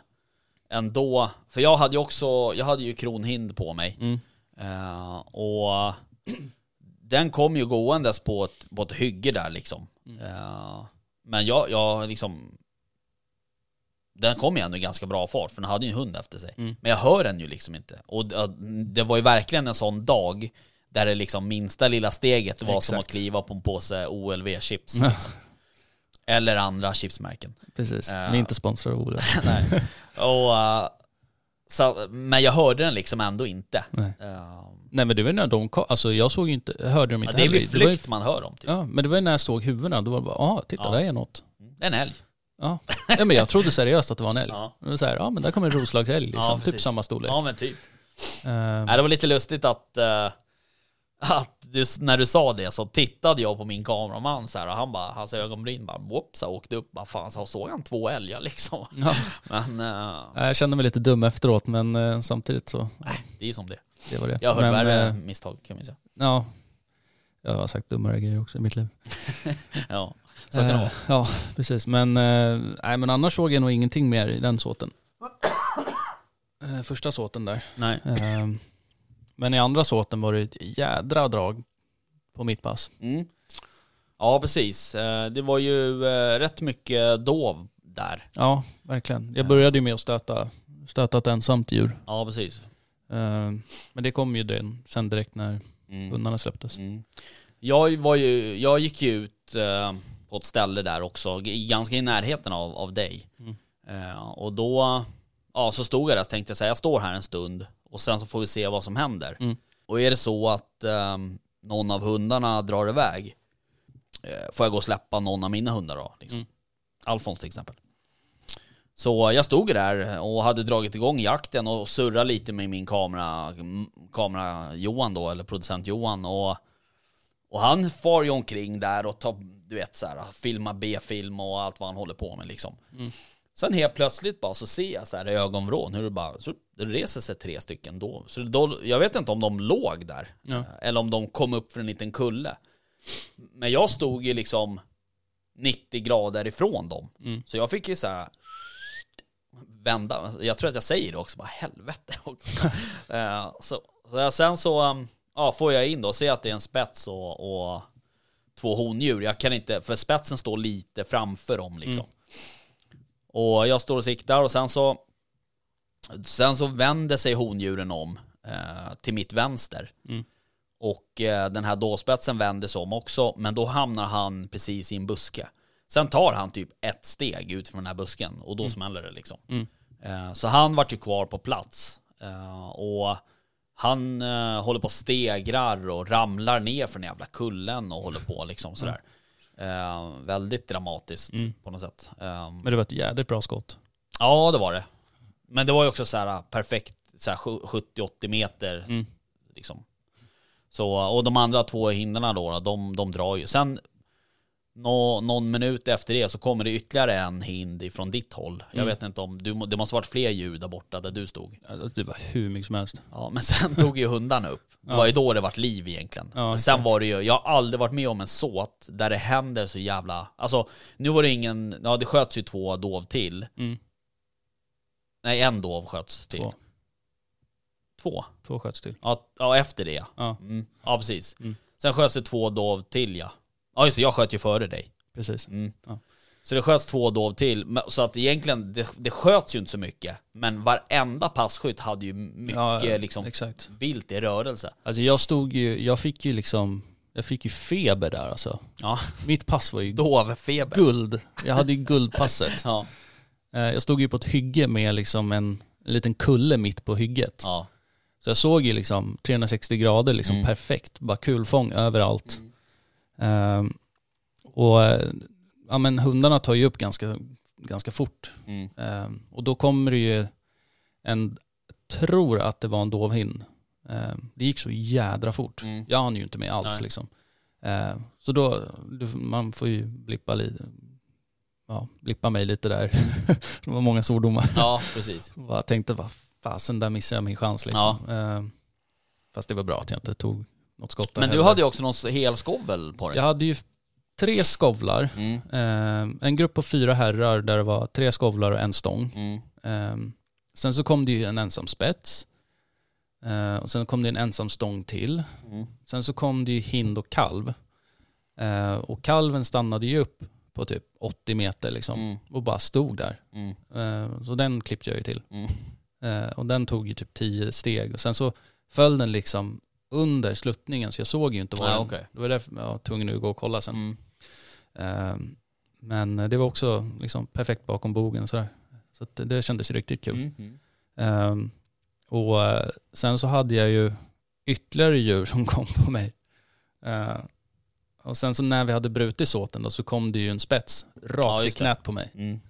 ändå... För jag hade ju också... Jag hade ju kronhind på mig. Mm. Och den kom ju gåendes på ett hygge där liksom. Mm. Men jag liksom... Den kom ju ändå ganska bra fart, för den hade ju en hund efter sig. Mm. Men jag hör den ju liksom inte. Och det var ju verkligen en sån dag där det liksom minsta lilla steget var som att kliva på en påse OLV-chips. Mm. Liksom. Eller andra chipsmärken. Precis, ni inte sponsrar OLV. Nej. Men jag hörde den liksom ändå inte. Nej, men det var när de kom, alltså jag såg ju inte, hörde dem inte. Det är vid flykt man hör dem. Typ. Ja, men det var när jag såg huvudena, då var det bara, titta där är något. En älg. Ja. Ja, men jag trodde seriöst att det var en älg. Ja. Men så här, men där kommer en roslagsälg liksom, typ samma storlek. Ja, men typ. Det var lite lustigt att du, när du sa det så tittade jag på min kameraman så här, och han bara, hans ögonbryn bara whoops, åkte upp, bara fan, så såg han två älgar liksom. Ja. Men jag kände mig lite dum efteråt, men samtidigt så det är som det. Det var det. Jag hörde värre misstag kan man säga. Ja. Jag har sagt dummare grejer också i mitt liv. Ja. Så kan det vara. Ja, precis. Men, nej, men annars såg jag nog ingenting mer i den såten. Första såten där. Nej. Men i andra såten var det ett jädra drag på mitt pass. Mm. Ja, precis. Det var ju rätt mycket dov där. Ja, verkligen. Jag började ju med att stöta ett ensamt djur. Ja, precis. Men det kom ju sen direkt när hundarna släpptes. Mm. Jag gick ju ut... på ett ställe där också, ganska i närheten av dig. Mm. Och då så stod jag där och tänkte jag står här en stund och sen så får vi se vad som händer. Mm. Och är det så att någon av hundarna drar iväg, får jag gå och släppa någon av mina hundar då? Liksom. Mm. Alfons till exempel. Så jag stod där och hade dragit igång jakten och surrade lite med min kamera Johan då, eller producent Johan, och han far ju omkring där och tar, du vet, så här, filma B-film och allt vad han håller på med liksom. Mm. Sen helt plötsligt bara så ser jag så här i ögonvrån hur det bara så det reser sig tre stycken då. Så då, jag vet inte om de låg där eller om de kom upp för en liten kulle. Men jag stod ju liksom 90 grader ifrån dem. Mm. Så jag fick ju så här vända. Jag tror att jag säger det också, bara helvete också. Så sen så får jag in då och ser att det är en spets och två hondjur. Jag kan inte, för spetsen står lite framför dem liksom. Mm. Och jag står och siktar och sen så vänder sig hondjuren om till mitt vänster. Mm. Och den här dåspetsen vänder sig om också, men då hamnar han precis i en buske. Sen tar han typ ett steg ut från den här busken och då smäller det liksom. Mm. Så han vart ju kvar på plats. Och han håller på och stegrar och ramlar ner från den jävla kullen och håller på liksom sådär. Väldigt dramatiskt på något sätt. Men det var ett jävligt bra skott. Ja, det var det. Men det var ju också såhär perfekt, såhär 70-80 meter liksom. Så, och de andra två hinderna då, de drar ju. Sen någon minut efter det så kommer det ytterligare en hind ifrån ditt håll. Jag vet inte om det måste varit fler djur där borta där du stod. Ja, det var hur mycket som helst. Ja, men sen tog ju hundarna upp. Det var ju då det vart liv egentligen. Ja, men sen var det ju, jag har aldrig varit med om en såt där det händer så jävla, alltså nu var det ingen, det sköts ju två dov till. Mm. Nej, en dov sköts till. Två sköts till. Ja, efter det. Ja, ja precis. Mm. Sen sköts det två dov till, ja. Ja just det, jag sköt ju före dig. Precis. Mm. Ja. Så det sköts två dov till. Så att egentligen, det sköts ju inte så mycket. Men varenda passkytt hade ju mycket liksom vilt i rörelse. Alltså jag fick ju feber där alltså. Ja. Mitt pass var ju dovfeber. Guld. Jag hade ju guldpasset. Ja. Jag stod ju på ett hygge med liksom en liten kulle mitt på hygget. Ja. Så jag såg ju liksom 360 grader liksom perfekt. Bara kulfång överallt. Mm. Och ja, men hundarna tar ju upp ganska fort. Och då kommer det ju tror att det var en dovhind. Det gick så jädra fort. Jag hann ju inte med alls liksom. Så då man får ju blippa mig lite där. Det var många svordomar. Ja, precis. Jag tänkte, vad fasen, där missade jag min chans liksom. Fast det var bra att jag inte tog något skott. Men du hade ju också någon hel skovel på dig. Jag hade ju 3 skovlar. Mm. En grupp på 4 herrar där det var 3 skovlar och en stång. Mm. Sen så kom det ju en ensam spets. Och sen kom det en ensam stång till. Mm. Sen så kom det ju hind och kalv. Och kalven stannade ju upp på typ 80 meter liksom. Mm. Och bara stod där. Mm. Så den klippte jag ju till. Mm. Och den tog ju typ 10 steg. Och sen så föll den liksom under sluttningen. Så jag såg ju inte vad den... Okay. Det var därför jag var tvungen att gå och kolla sen. Mm. Men det var också liksom perfekt bakom bogen och sådär. Så att det kändes ju riktigt kul. Mm. Och sen så hade jag ju ytterligare djur som kom på mig. Och sen så när vi hade brutit såten då, så kom det ju en spets rakt i knät på mig. Mm.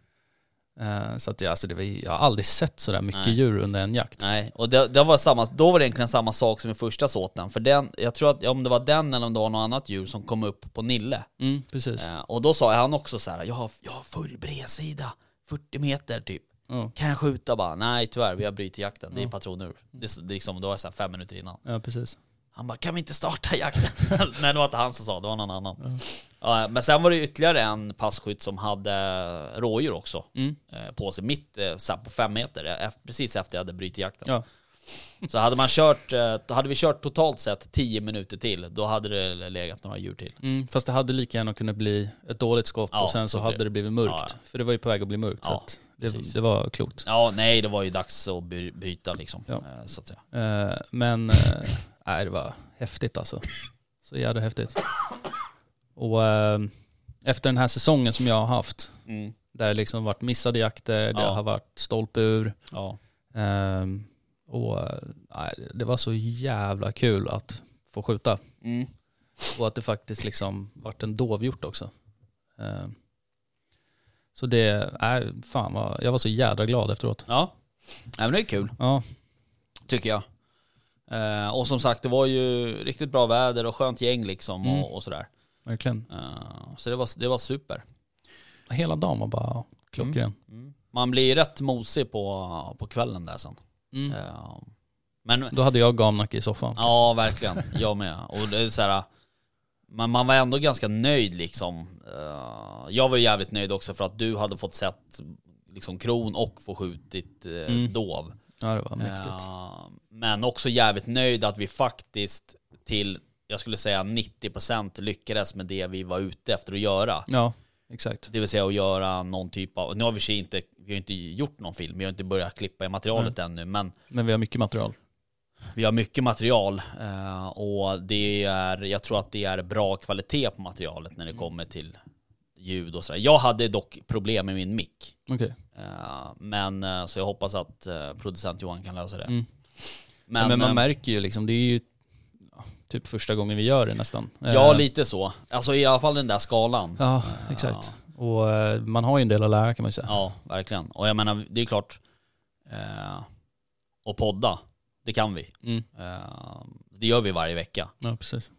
Så att alltså, jag har aldrig sett så där mycket djur under en jakt. Nej, och det var samma, då var det egentligen samma sak som i första såten. För den, jag tror att om det var den eller om det var något annat djur som kom upp på Nille. Mm, precis. Och då sa han också så här, jag har full bredsida, 40 meter typ. Mm. Kan jag skjuta bara? Nej tyvärr, vi har brytit jakten. Mm. Det är patroner ur. Det är liksom, då var det så här 5 minuter innan. Ja, precis. Han bara, kan vi inte starta jakten? Nej, det var inte han som sa, det var någon annan. Mm. Ja, men sen var det ytterligare en passkytt som hade rådjur också. Mm. På sig mitt på 5 meter, precis efter jag hade brytit jakten. Ja. Så hade vi kört totalt sett 10 minuter till, då hade det legat några djur till. Mm, fast det hade lika gärna kunnat bli ett dåligt skott, och sen så hade det blivit mörkt. Ja. För det var ju på väg att bli mörkt, så att det var klokt. Ja, nej, det var ju dags att byta liksom. Ja. Så att säga. Men... Nej, det var häftigt alltså. Så jävla häftigt. Och efter den här säsongen som jag har haft, där det liksom varit missade jakter, det har varit stolpur. Ja. Det var så jävla kul att få skjuta. Mm. Och att det faktiskt liksom varit en dovhjort också. Så det, jag var så jävla glad efteråt. Ja, men det är kul. Ja. Tycker jag. Och som sagt, det var ju riktigt bra väder och skönt gäng liksom, och sådär. Verkligen. Så det var super. Hela dagen var bara klockren. Mm. Man blir ju rätt mosig på kvällen där sen. Mm. Men då hade jag gamnacke i soffan. Ja, verkligen. Jag med. Och det är så här, man var ändå ganska nöjd liksom. Jag var ju jävligt nöjd också för att du hade fått sett liksom kron och få skjutit dov. Ja, det var mäktigt. Men också jävligt nöjd att vi faktiskt till, jag skulle säga 90% lyckades med det vi var ute efter att göra. Ja, exakt. Det vill säga att göra någon typ av, nu har vi har inte gjort någon film, vi har inte börjat klippa i materialet ännu. Men vi har mycket material. Vi har mycket material, och jag tror att det är bra kvalitet på materialet när det kommer till ljud och så. Jag hade dock problem med min mick. Okay. Men så jag hoppas att producent Johan kan lösa det. Mm. Men man märker ju liksom, det är ju typ första gången vi gör det nästan. Ja, lite så. Alltså i alla fall den där skalan. Ja, exakt. Och man har ju en del att lära, kan man ju säga. Ja, verkligen. Och jag menar, det är klart, och podda, det kan vi. Mm. Det gör vi varje vecka. Ja, precis.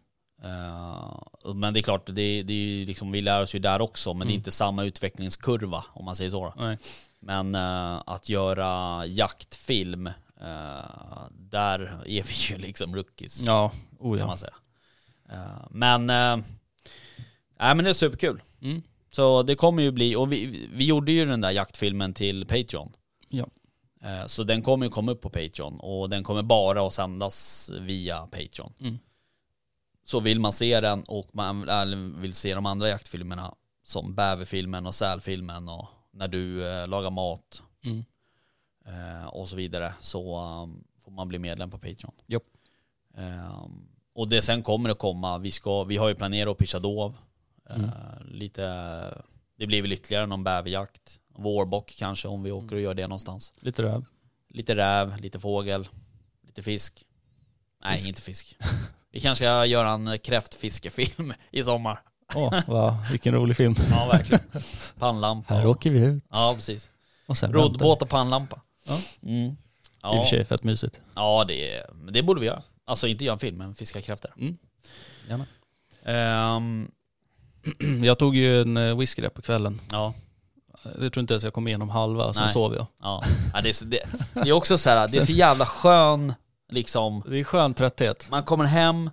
Men det är klart, det är liksom, vi lär oss ju där också, men det är inte samma utvecklingskurva, om man säger så. Nej. Men att göra jaktfilm, där är vi ju liksom rookies, kan man säga. Men det är superkul. Mm. Så det kommer ju bli, och vi gjorde ju den där jaktfilmen till Patreon. Ja. Så den kommer ju komma upp på Patreon, och den kommer bara att sändas via Patreon. Mm. Så vill man se den, och man vill se de andra jaktfilmerna som bäverfilmen och sälfilmen och när du lagar mat och så vidare, så får man bli medlem på Patreon. Yep. Och det sen kommer att komma, vi har ju planerat att pyscha dov. Lite, det blir väl ytterligare någon bäverjakt. Vårbock kanske, om vi åker och gör det någonstans. Lite räv, lite fågel, lite fisk. Nej, inte fisk. Vi kanske ska göra en kräftfiskefilm i sommar. Vilken rolig film. Ja, verkligen. Pannlampa. Här åker vi ut. Ja, precis. Roddbåt och pannlampa. Ja. Mm. I och för sig fett mysigt. Ja, det borde vi göra. Alltså inte göra en film, men fiska kräfter. Mm. Gärna. Jag tog ju en whisky där på kvällen. Ja. Jag tror inte ens jag kom igenom halva, sen sov jag. Ja. Det är också så här, det är så jävla skön liksom. Det är skön trötthet. Man kommer hem,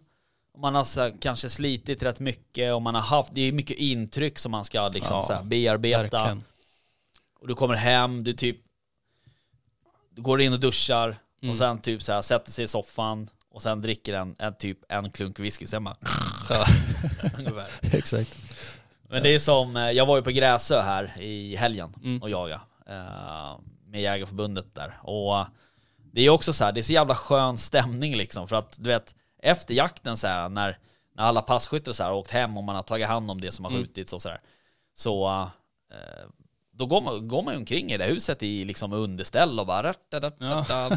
man har så här, kanske slitit rätt mycket och man har haft, det är mycket intryck som man ska liksom, så här, bearbeta. Verkligen. Och du kommer hem, du typ du går in och duschar och sen typ så här, sätter sig i soffan och sen dricker en typ en klunk whisky sen bara. Exakt. Men det är som, jag var ju på Gräsö här i helgen och jagade med Jägarförbundet där. Och det är också så här, det är så jävla skön stämning liksom, för att du vet efter jakten så här, när alla passkytter så här har åkt hem och man har tagit hand om det som har skjutits och så här, så då går man ju omkring i det huset i liksom underställ och bara,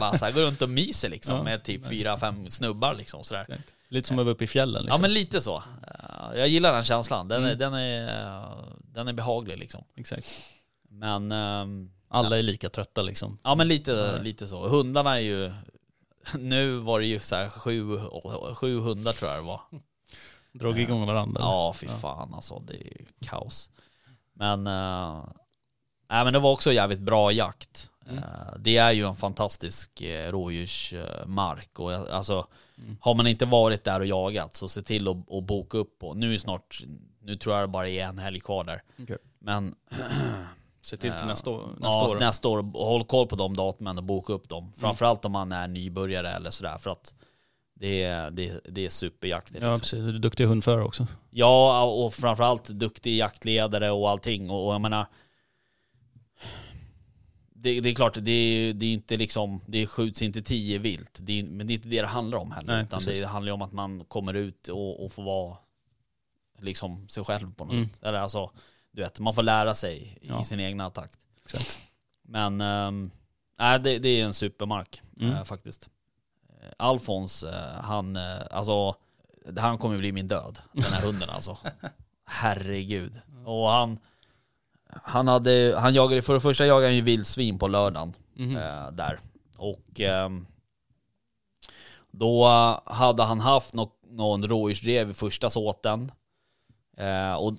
bara så här, går runt och myser liksom med typ 4-5 snubbar liksom så där. Lite som att vara uppe i fjällen liksom. Ja, men lite så. Jag gillar den känslan. Den är behaglig liksom. Exakt. Men alla är lika trötta liksom. Ja, men lite så. Hundarna är ju, nu var det ju så här 700 tror jag det var. Drog igång varandra. Ja, fy fan alltså, det är ju kaos. Men men det var också jävligt bra jakt. Det är ju en fantastisk rådjursmark och alltså har man inte varit där och jagat, så se till att boka upp på. Nu tror jag bara är en helg kvar där. Okay. Men se till nästa år. Nästa år, och håll koll på de datumen och boka upp dem. Framförallt om man är nybörjare eller sådär, för att det är superjakt. Ja, precis. Du är duktig hundförare också. Ja, och framförallt duktig jaktledare och allting. Och jag menar, det är klart, det är inte liksom, det skjuts inte 10 vilt. Men det är inte det handlar om heller. Nej, utan det handlar om att man kommer ut och får vara liksom sig själv på något sätt. Eller alltså, du vet, man får lära sig i sin egna takt. Exakt. Men det är en supermark faktiskt. Alfons, han kommer bli min död, den här hunden alltså. Herregud. Och han jagade, för det första jagade han ju vildsvin på lördagen där. Och då hade han haft någon rådjursdrev i första såten. Och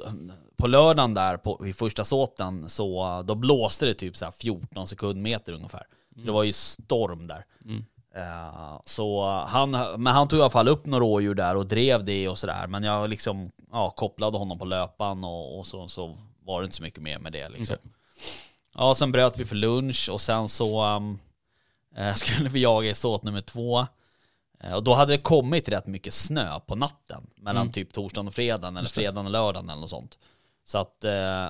på lördagen där i första såten, så då blåste det typ så här 14 sekundmeter ungefär. Så det var ju storm där. Så han tog i alla fall upp några rådjur där och drev det och sådär. Men jag liksom kopplade honom på löpan och så var det inte så mycket mer med det liksom. Ja, sen bröt vi för lunch och sen så skulle vi jaga i såt nummer 2. Och då hade det kommit rätt mycket snö på natten mellan typ torsdagen och fredagen, eller fredagen och lördagen eller något sånt. Så att,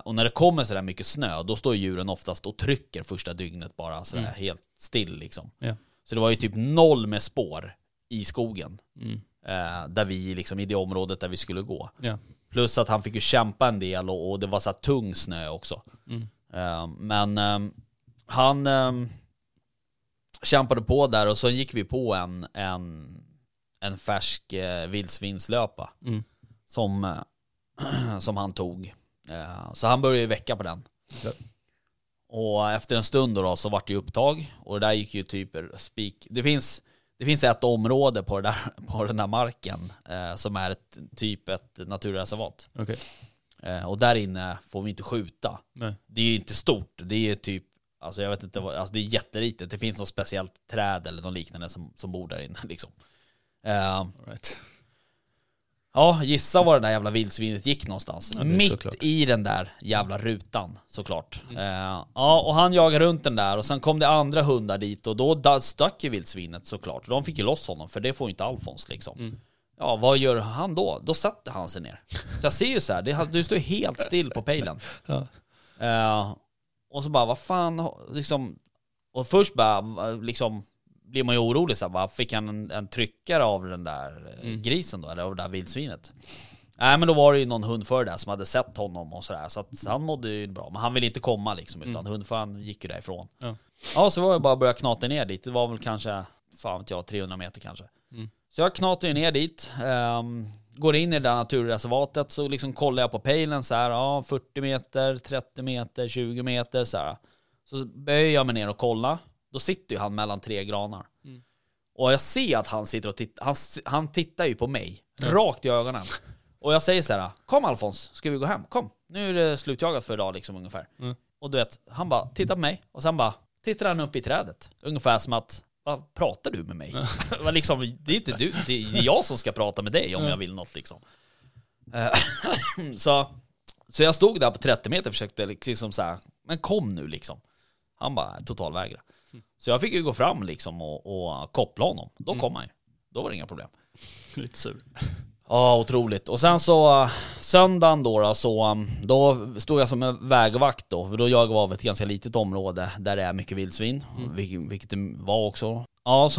och när det kommer så där mycket snö, då står djuren oftast och trycker första dygnet bara så där helt still liksom. Ja. Så det var ju typ noll med spår i skogen. Där vi liksom, i det området där vi skulle gå. Ja. Plus att han fick ju kämpa en del och det var så här tung snö också. Men han kämpade på där, och så gick vi på en färsk vildsvinslöpa som han tog. Så han började ju väcka på den. Okay. Och efter en stund då så vart det ju upptag, och det där gick ju typ spik. Det finns ett område på den där marken som är typ ett naturreservat. Okay. Och där inne får vi inte skjuta. Nej. Det är ju inte stort. Det är typ, alltså jag vet inte vad, alltså det är jättelitet. Det finns något speciellt träd eller något liknande som bor där inne liksom. All right. Ja, gissa var det där jävla vildsvinet gick någonstans. Ja, mitt i den där jävla rutan, såklart. Och han jagade runt den där, och sen kom det andra hundar dit, och då stack ju vildsvinet såklart. De fick ju loss honom, för det får inte Alfons liksom. Ja, vad gör han då? Då satte han sig ner. Så jag ser ju så här, du står helt still på pejlen. Och så bara, vad fan liksom, och först bara liksom blir man ju orolig så här, va? Fick han en tryckare av den där grisen då, eller av det där vildsvinet? Nej, men då var det ju någon hundförare där som hade sett honom och sådär, så att han mådde ju bra, men han ville inte komma liksom, utan hundföraren gick ju därifrån. Ja, så var jag bara börja knata ner dit. Det var väl kanske, fan vet jag, 300 meter kanske. Så jag knatade ju ner dit, går in i det där naturreservatet, så liksom kollar jag på pejlen så här, 40 meter, 30 meter, 20 meter så här. Så böjer jag mig ner och kollar. Då sitter ju han mellan 3 granar. Och jag ser att han sitter och tittar. Han tittar ju på mig. Rakt i ögonen. Och jag säger så här: kom Alfons, ska vi gå hem? Kom. Nu är det slutjagat för idag liksom ungefär. Och du vet, han bara tittar på mig. Och sen bara tittar han upp i trädet. Ungefär som att vad pratar du med mig? Liksom, det är inte du, det är jag som ska prata med dig om jag vill något liksom. Så jag stod där på 30 meter och försökte liksom så här, men kom nu liksom. Han bara totalvägra. Så jag fick ju gå fram liksom och koppla honom. Då kom han ju. Då var det inga problem. Lite sur. Ja, otroligt. Och sen så söndagen då stod jag som en vägvakt då. För då jag var av ett ganska litet område där det är mycket vildsvin. Vilket det var också. Ja,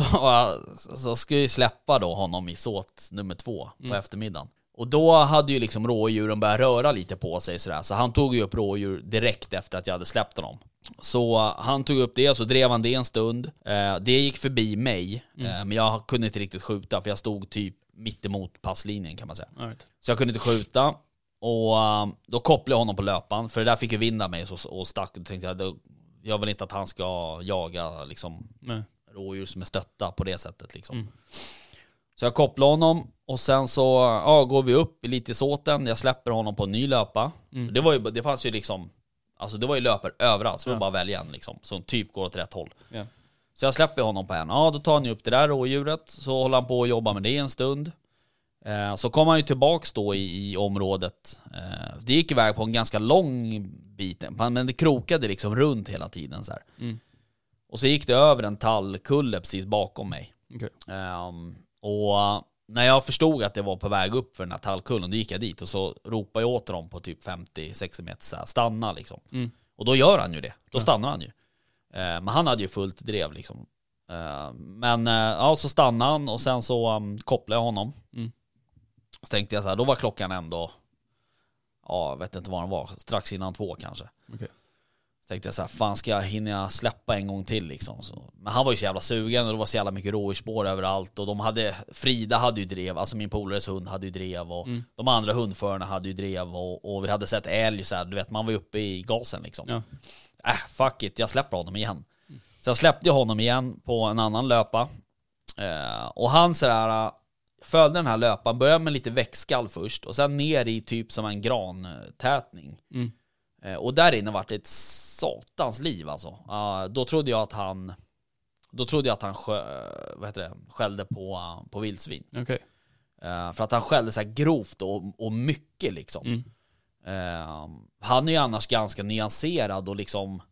så skulle jag släppa då honom i såt nummer 2 på eftermiddagen. Och då hade ju liksom rådjuren börjat röra lite på sig sådär. Så han tog ju upp rådjur direkt efter att jag hade släppt honom. Så han tog upp det, så drev han det en stund. Det gick förbi mig, men jag kunde inte riktigt skjuta för jag stod typ mitt emot passlinjen kan man säga. Right. Så jag kunde inte skjuta och då kopplade jag honom på löpan för det där fick ju vinda mig och stack. Och tänkte jag vill inte att han ska jaga liksom, rådjur som är stötta på det sättet liksom. Så jag kopplade honom och sen så går vi upp lite i såten. Jag släpper honom på en ny löpa. Det fanns ju liksom, alltså det var ju löper överallt så det var bara välja en liksom, som typ går åt rätt håll. Yeah. Så jag släpper honom på en. Ja, då tar han ju upp det där rådjuret. Så håller han på och jobbar med det en stund. Så kom han ju tillbaks då i området. Det gick iväg på en ganska lång bit. Men det krokade liksom runt hela tiden så här. Och så gick det över en tallkulle precis bakom mig. Okay. Och när jag förstod att det var på väg upp för den här tallkullen, då gick jag dit och så ropade jag åt dem på typ 50-60 meter så här, stanna liksom. Och då gör han ju det. Då stannar han ju. Men han hade ju fullt drev liksom. Men ja, så stannade han och sen så kopplade jag honom. Så tänkte jag så här, då var klockan ändå, ja, vet inte vad den var, strax innan 2 kanske. Okay. Så tänkte jag så här, fan ska jag hinna släppa en gång till liksom. Så, men han var ju så jävla sugen och det var så jävla mycket rådjursspår överallt. Och Frida hade ju drev, alltså min polares hund hade ju drev och de andra hundförarna hade ju drev och vi hade sett älg så här, du vet, man var ju uppe i gasen liksom. Ja. Fuck it, jag släpper honom igen. Så jag släppte honom igen på en annan löpa. Och han sådär följde den här löpan, började med lite växtskall först och sen ner i typ som en grantätning. Och där inne var det ett satans liv alltså. Då trodde jag att han skällde på vildsvin. Okay. För att han skällde så här grovt och mycket liksom. Han är ju annars ganska nyanserad och liksom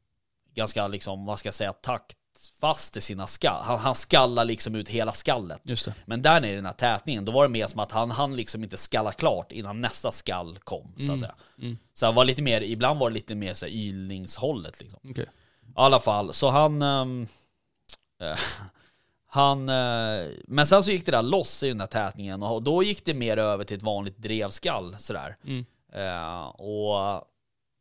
ganska liksom, vad ska jag säga, taktfast i sina skall. Han skallar liksom ut hela skallet. Just det. Men där nere i den här tätningen, då var det mer som att han liksom inte skallade klart innan nästa skall kom, så att säga. Så han var lite mer, ibland var det lite mer så här ylningshållet liksom. Okay. I alla fall, så men sen så gick det där loss i den här tätningen och då gick det mer över till ett vanligt drevskall sådär. Och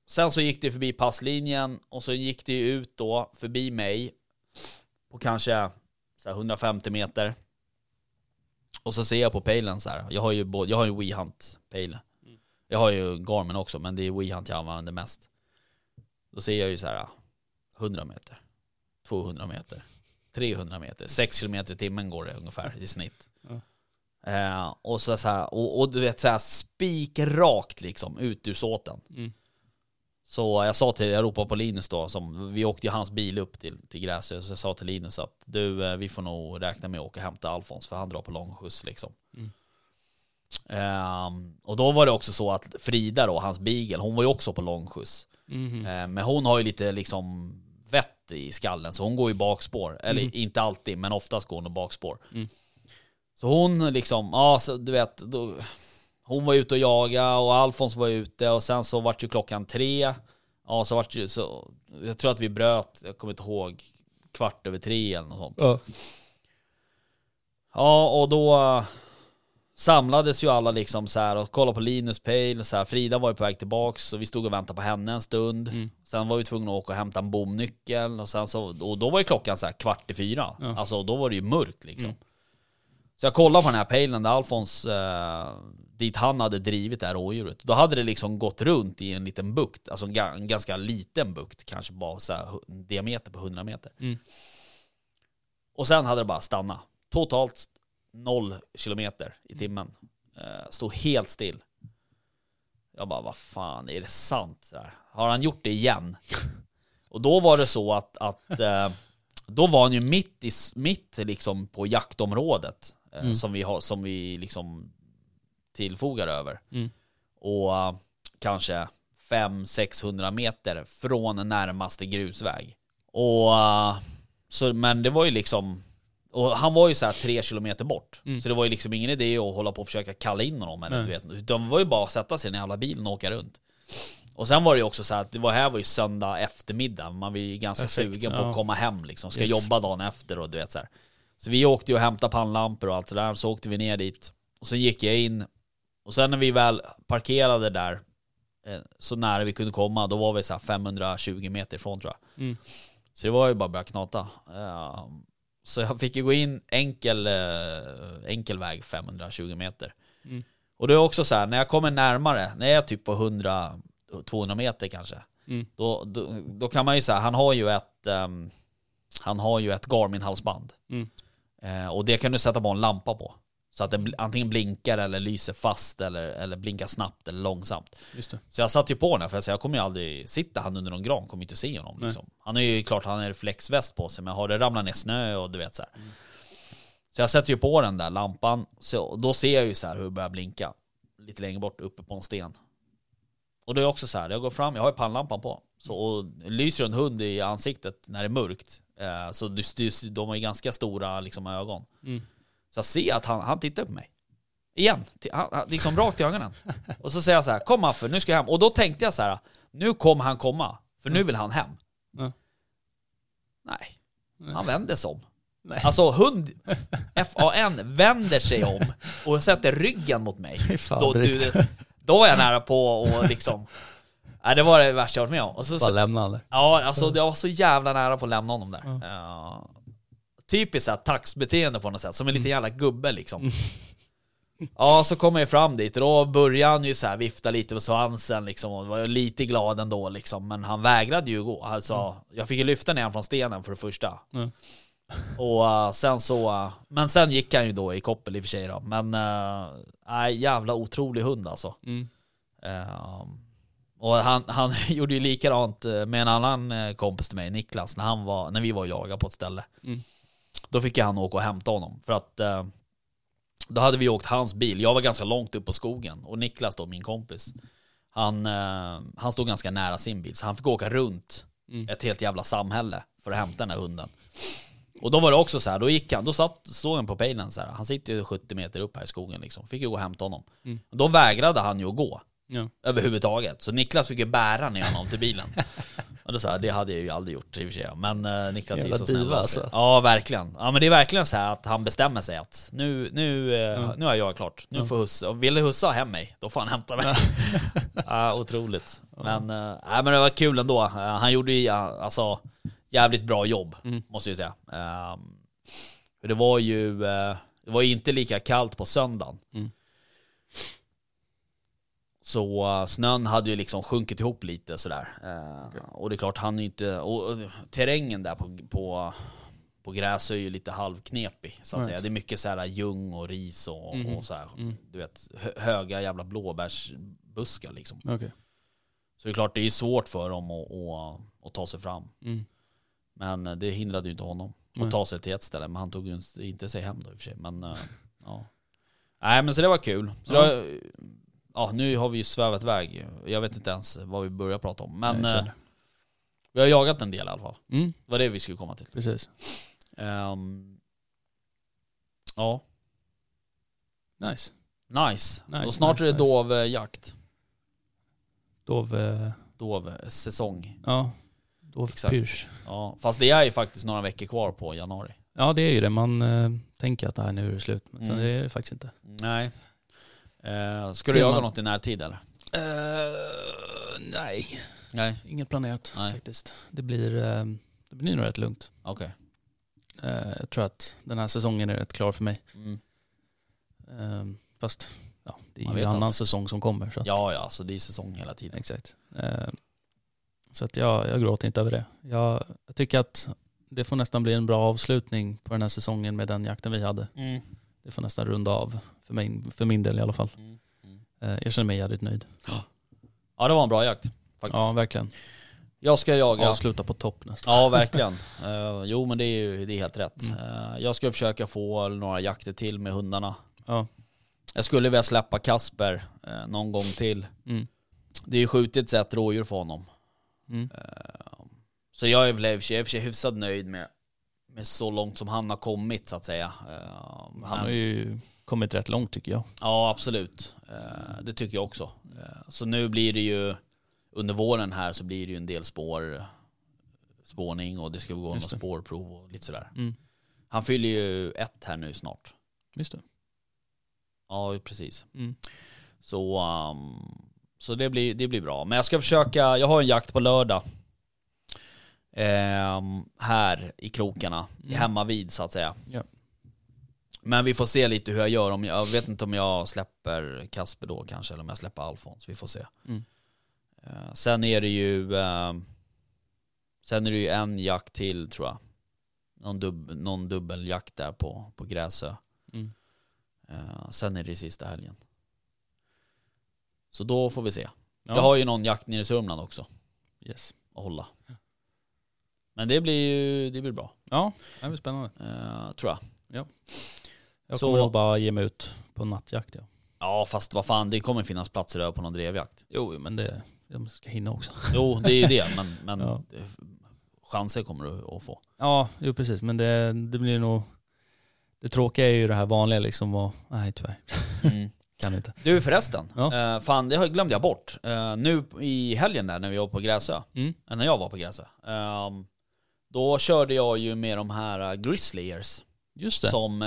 sen så gick det förbi passlinjen och så gick det ut då förbi mig på kanske så här 150 meter. Och så ser jag på pejlen så här. Jag har ju WeHunt pejl. Jag har ju Garmin också, men det är WeHunt jag använder mest. Då ser jag ju så här 100 meter, 200 meter, 300 meter, 6 kilometer i timmen går det ungefär i snitt. Och så här, och du vet så här spikrakt liksom ut ur såten. Så jag ropade på Linus då, som vi åkte ju hans bil upp till Gräsö, så jag sa till Linus att vi får nog räkna med att åka och hämta Alfons för han drar på lång skjuts liksom. Och då var det också så att Frida då, hans beagle, hon var ju också på lång skjuts. Men hon har ju lite liksom vett i skallen så hon går ju bakspår, eller inte alltid men oftast går hon bakspår. Så hon liksom, så du vet då, hon var ute och jaga och Alfons var ute och sen så vart ju klockan 3. Ja, så vart ju, så jag tror att vi bröt, jag kommer inte ihåg, 3:15 eller något sånt. Ja, och då samlades ju alla liksom så här och kollade på Linus pejl och så här. Frida var ju på väg tillbaks så vi stod och väntade på henne en stund. Sen var vi tvungna att åka och hämta en bomnyckel och sen så, och då var ju klockan så här 3:45. Alltså då var det ju mörkt liksom. Så jag kollade på den här pejlen där Alfons, dit han hade drivit det här rådjuret. Då hade det liksom gått runt i en liten bukt, alltså en ganska liten bukt, kanske bara så här, en diameter på 100 meter. Och sen hade det bara stannat. Totalt 0 kilometer i timmen. Stod helt still. Jag bara, vad fan, är det sant? Så här? Har han gjort det igen? Och då var det så att Då var han ju mitt liksom på jaktområdet som vi liksom tillfogar över. Mm. Och kanske 500-600 meter från närmaste grusväg. Och så, men det var ju liksom, och han var ju så här 3 kilometer bort. Mm. Så det var ju liksom ingen idé att hålla på och försöka kalla in honom eller du vet. De var ju bara att sätta sig i den jävla bilen och åka runt. Och sen var det ju också så här att det var ju söndag eftermiddag. Man var ju ganska sugen på att komma hem liksom. Ska jobba dagen efter och du vet så här. Så vi åkte ju och hämtade pannlampor och allt så där. Så åkte vi ner dit. Och så gick jag in. Och sen när vi väl parkerade där så nära vi kunde komma, då var vi så här 520 meter ifrån tror jag. Mm. Så det var ju bara att börja knata. Så jag fick ju gå in enkel väg 520 meter. Mm. Och det är också så här, när jag kommer närmare, när jag är typ på 100-200 meter kanske, då kan man ju säga, han har ju ett Garmin-halsband. Mm. Och det kan du sätta på en lampa på. Så att den antingen blinkar eller lyser fast eller blinkar snabbt eller långsamt. Just det. Så jag satt ju på den här, för jag kommer ju aldrig sitta han under någon gran, kommer inte se honom liksom. Han är ju klart, han har reflexväst på sig, men har det ramlat ner snö och du vet så här. Mm. Så jag sätter ju på den där lampan, så då ser jag ju så här hur det börjar blinka lite längre bort uppe på en sten. Och då är jag också så här, jag går fram, jag har ju pannlampan på. Så och lyser en hund i ansiktet när det är mörkt. Så de har ju ganska stora liksom ögon. Mm. Så jag ser att han tittar på mig. Igen. Han, liksom rakt i ögonen. Och så säger jag så här, kom Affe, nu ska jag hem. Och då tänkte jag så här, nu kommer han komma. För nu vill han hem. Mm. Nej. Han vänder sig om. Nej. Alltså hund, F-A-N, vänder sig om. Och sätter ryggen mot mig. Fan, då var jag nära på och liksom... Nej, det var det värsta jag varit med om. Och så lämna han där. Ja, alltså jag var så jävla nära på att lämna honom där. Mm. Typiskt så här taxbeteende på något sätt. Som en liten jävla gubbe liksom. Mm. Ja, så kommer jag fram dit. Och då började han ju så här vifta lite på svansen liksom. Och var lite glad ändå liksom. Men han vägrade ju gå. Alltså, jag fick ju lyfta ner från stenen för det första. Mm. Och sen så... men sen gick han ju då i koppel i och för sig då. Men jävla otrolig hund alltså. Mm. Och han gjorde ju likadant med en annan kompis till mig, Niklas. När vi var och jagade på ett ställe. Mm. Då fick han åka och hämta honom. För att då hade vi åkt hans bil. Jag var ganska långt upp på skogen. Och Niklas då, min kompis, han stod ganska nära sin bil. Så han fick åka runt ett helt jävla samhälle för att hämta den här hunden. Och då var det också så här, stod han på pejlen så här. Han sitter ju 70 meter upp här i skogen liksom. Fick ju gå och hämta honom. Mm. Då vägrade han ju att gå. Ja. Överhuvudtaget. Så Niklas fick ju bära ner honom till bilen. Och då så här, det hade jag ju aldrig gjort i och för sig. Men Niklas är så snäll. Alltså. Ja, verkligen. Ja, men det är verkligen så här att han bestämmer sig att nu är jag klart. Nu får Husse. Vill Husse hem mig, då får han hämta mig. Ja, otroligt. Men, men det var kul ändå. Han gjorde ju alltså jävligt bra jobb, måste jag säga. Det var ju inte lika kallt på söndagen. Mm. Så snön hade ju liksom sjunkit ihop lite sådär. Och det är klart han är inte... Och terrängen där på Gräsö är ju lite halvknepig så att säga. Det är mycket så här ljung och ris och så här, du vet, höga jävla blåbärsbuskar liksom. Okay. Så det är klart det är svårt för dem att ta sig fram. Mm. Men det hindrade ju inte honom att ta sig till ett ställe. Men han tog ju inte sig hem då i och för sig. Men ja. Nej, men så det var kul. Så det var, ja, nu har vi ju svävat iväg. Jag vet inte ens vad vi börjar prata om. Men vi har jagat en del i alla fall. Mm. Det var det vi skulle komma till. Precis. Ja. Nice. Och snart är det dovjakt. Dovsäsong. Ja. Dovpurs. Ja, fast det är ju faktiskt några veckor kvar på januari. Ja, det är ju det. Man tänker att det här nu är det slut. Men sen är det faktiskt inte. Nej. Ska du jaga något i närtid eller? Nej. Inget planerat faktiskt. Det blir nog rätt lugnt. Okay. Jag tror att den här säsongen är rätt klar för mig. Mm. Fast ja, det är ju en annan säsong som kommer. Så att, ja, så det är säsong hela tiden. Exakt. Så att jag gråter inte över det. Jag tycker att det får nästan bli en bra avslutning på den här säsongen med den jakten vi hade. Mm. Det får nästan runda av för min del i alla fall. Jag känner mig jävligt nöjd. Ja, det var en bra jakt faktiskt. Ja, verkligen. Jag ska jaga. Avsluta på topp nästan. Ja, verkligen. Jo, men det är helt rätt. Mm. Jag ska försöka få några jakter till med hundarna. Ja. Jag skulle vilja släppa Kasper någon gång till. Mm. Det är ju skjutit ett rådjur för honom. Mm. Så jag är väl i och för sig hyfsat nöjd med så långt som han har kommit, så att säga. Han har ju kommit rätt långt, tycker jag. Ja, absolut. Det tycker jag också. Så nu blir det ju under våren här, så blir det ju en del spårning och det ska gå några spårprov och lite sådär. Mm. Han fyller ju 1 här nu snart. Just det. Ja, precis. Mm. Så det blir bra. Men jag ska försöka, jag har en jakt på lördag. Här i Krokarna, hemma vid, så att säga. Ja. Men vi får se lite hur jag gör. Jag vet inte om jag släpper Kasper då kanske, eller om jag släpper Alfons. Vi får se. Mm. Sen är det ju en jakt till, tror jag. Någon dubbeljakt där på Gräsö. Mm. Sen är det sista helgen. Så då får vi se. Ja. Jag har ju någon jakt nere i Sörmland också. Yes. Att hålla. Ja. Men det blir bra. Ja, det blir spännande. Tror jag. Ja. Jag kommer nog bara ge mig ut på nattjakt. Ja. Ja, fast vad fan, det kommer finnas platser där på någon drevjakt. Jo, men det jag ska hinna också. Jo, det är ju det, men ja. Chanser kommer du att få. Ja, jo, precis, men det blir nog det tråkiga är ju det här vanliga liksom, och nej tyvärr. Mm. Kan inte. Du förresten, ja. Fan, det glömde jag bort. Nu i helgen där när vi var på Gräsö, när jag var på Gräsö. Då körde jag ju med de här Grizzlyers. Just det. Som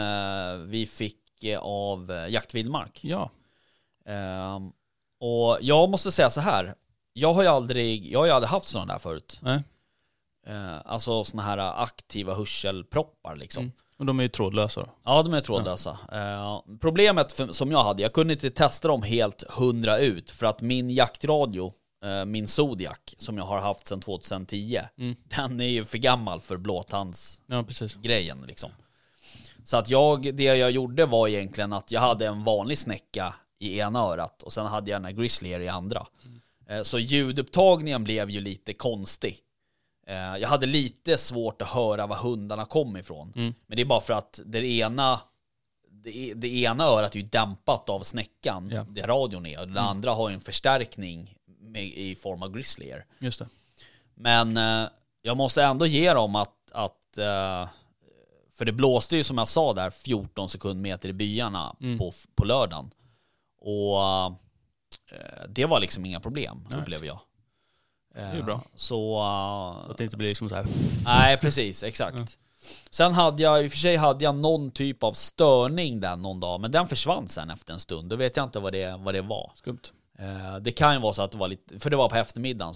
vi fick av Jaktvildmark. Ja. Och jag måste säga så här. Jag har ju aldrig haft sådana där förut. Nej. Alltså sådana här aktiva hörselproppar liksom. Mm. Och de är ju trådlösa då. Ja, de är trådlösa. Ja. Problemet som jag hade, jag kunde inte testa dem helt 100 ut. För att min jaktradio, min Zodiac, som jag har haft sedan 2010, den är ju för gammal för blåtandsgrejen liksom. Så att det jag gjorde var egentligen att jag hade en vanlig snäcka i ena örat och sen hade jag en Grizzlyer i andra. Så ljudupptagningen blev ju lite konstig. Jag hade lite svårt att höra var hundarna kom ifrån. Mm. Men det är bara för att det ena örat är ju dämpat av snäckan, det radion är. Och det andra har ju en förstärkning i form av Grizzlyer. Just det. Men jag måste ändå ge dem att för det blåste ju, som jag sa där, 14 sekundmeter i byarna på lördagen. Och det var liksom inga problem, upplever jag. Det är bra. Så att det inte blir liksom så här. Nej, precis, exakt. Ja. Sen hade jag någon typ av störning där någon dag, men den försvann sen efter en stund. Då vet jag inte vad det var. Skumt. Det kan ju vara så att det var lite, för det var på eftermiddagen.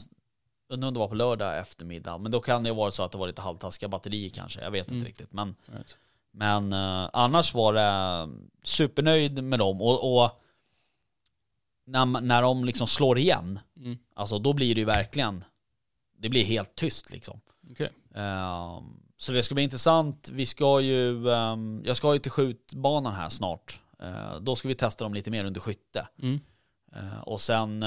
Undrar om det var på lördag eftermiddag. Men då kan det ju vara så att det var lite halvtaskiga batterier kanske. Jag vet inte riktigt. Men, right. men annars var det supernöjd med dem. Och när de liksom slår igen, alltså då blir det ju verkligen, det blir helt tyst liksom. Okay. Så det ska bli intressant. Jag ska ju till skjutbanan här snart. Då ska vi testa dem lite mer under skytte. Mm. Och sen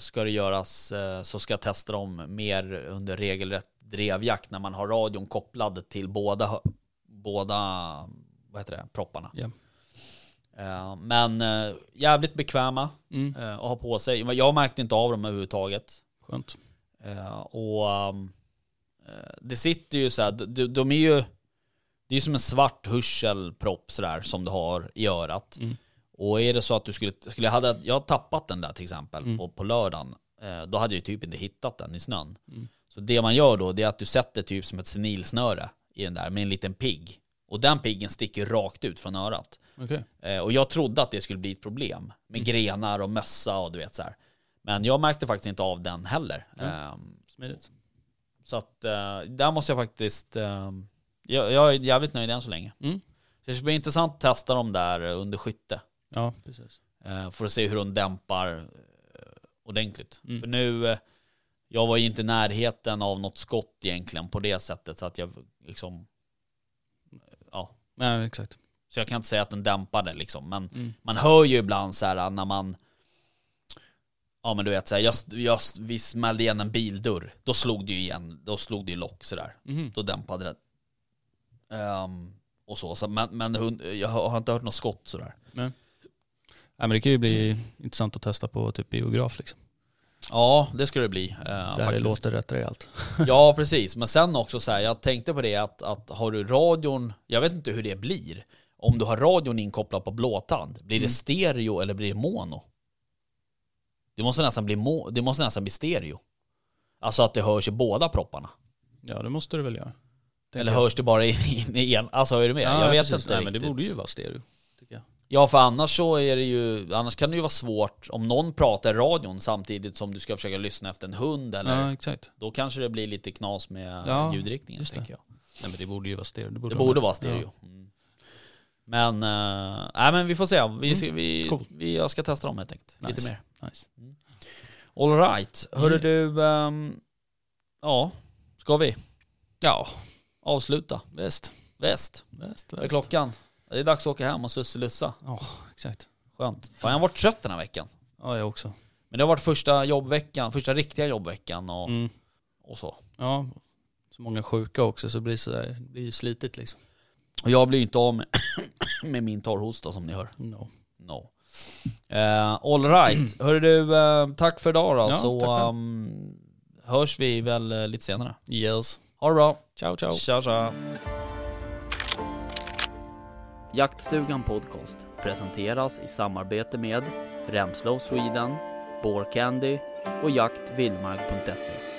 ska det göras, så ska jag testa dem mer under regelrätt drevjakt när man har radion kopplad till båda vad heter det, propparna. Yeah. Men jävligt bekväma att ha på sig. Jag märkte inte av dem överhuvudtaget. Skönt. Och det sitter ju så här, de är ju, det är som en svart hörselpropp så där, som du har i örat. Mm. Och är det så att du jag tappat den där till exempel på lördagen, då hade jag typ inte hittat den i snön. Mm. Så det man gör då, det är att du sätter typ som ett senilsnöre i den där med en liten pigg. Och den piggen sticker rakt ut från örat. Okay. Och jag trodde att det skulle bli ett problem med grenar och mössa och du vet så här. Men jag märkte faktiskt inte av den heller. Smidigt. Så att där måste jag faktiskt... Jag är jävligt nöjd än så länge. Mm. Så det blir intressant att testa dem där under skytte. Ja, precis. För att se hur de dämpar ordentligt. Mm. För nu, jag var ju inte i närheten av något skott egentligen på det sättet, så att jag liksom, ja. Nej, exakt. Så jag kan inte säga att den dämpade liksom, men man hör ju ibland så här när man Ja, men du vet så här, vi smällde igen en bildörr. Då slog det ju igen, då slog det ju lock så där. Mm. Då dämpade det. Och så men jag har inte hört något skott så där. Nej. Nej, men det kan ju bli intressant att testa på typ biograf liksom. Ja, det skulle det bli. Det här låter rätt rejält. Ja, precis. Men sen också så här, jag tänkte på det att har du radion, jag vet inte hur det blir. Om du har radion inkopplad på blåtand, blir det stereo eller blir det mono? Det måste nästan bli stereo. Alltså att det hörs i båda propparna. Ja, det måste det väl göra. Eller hörs det bara i en? Alltså, är du med? Ja, jag vet precis. Inte. Nej, men det borde ju vara stereo, tycker jag. Ja, för annars så är det ju, annars kan det ju vara svårt om någon pratar i radion samtidigt som du ska försöka lyssna efter en hund eller. Ja, exakt. Då kanske det blir lite knas med ljudriktningen, tänker jag. Nej, men det borde ju vara stereo. Det borde vara stereo. Ja. Mm. Men men vi får se. Jag ska testa dem helt enkelt. Nice. Lite mer. Nice. Mm. All right. Hörde du ska vi? Ja, avsluta. Väst. Vad är klockan? Det är dags att åka hem och susselussa. Ja, exakt. Skönt. Fan, jag har varit trött den här veckan. Ja, jag också. Men det har varit första riktiga jobbveckan och så. Ja, så många sjuka också, så det blir ju slitigt liksom. Och jag blir ju inte av med min torrhosta som ni hör. No. All right. Hörru du, tack för idag då. Ja, så hörs vi väl lite senare. Yes. Ha det bra. Ciao. Ciao. Jaktstugan podcast presenteras i samarbete med Ramslöv Sweden, Burgundy och jaktvildmark.se.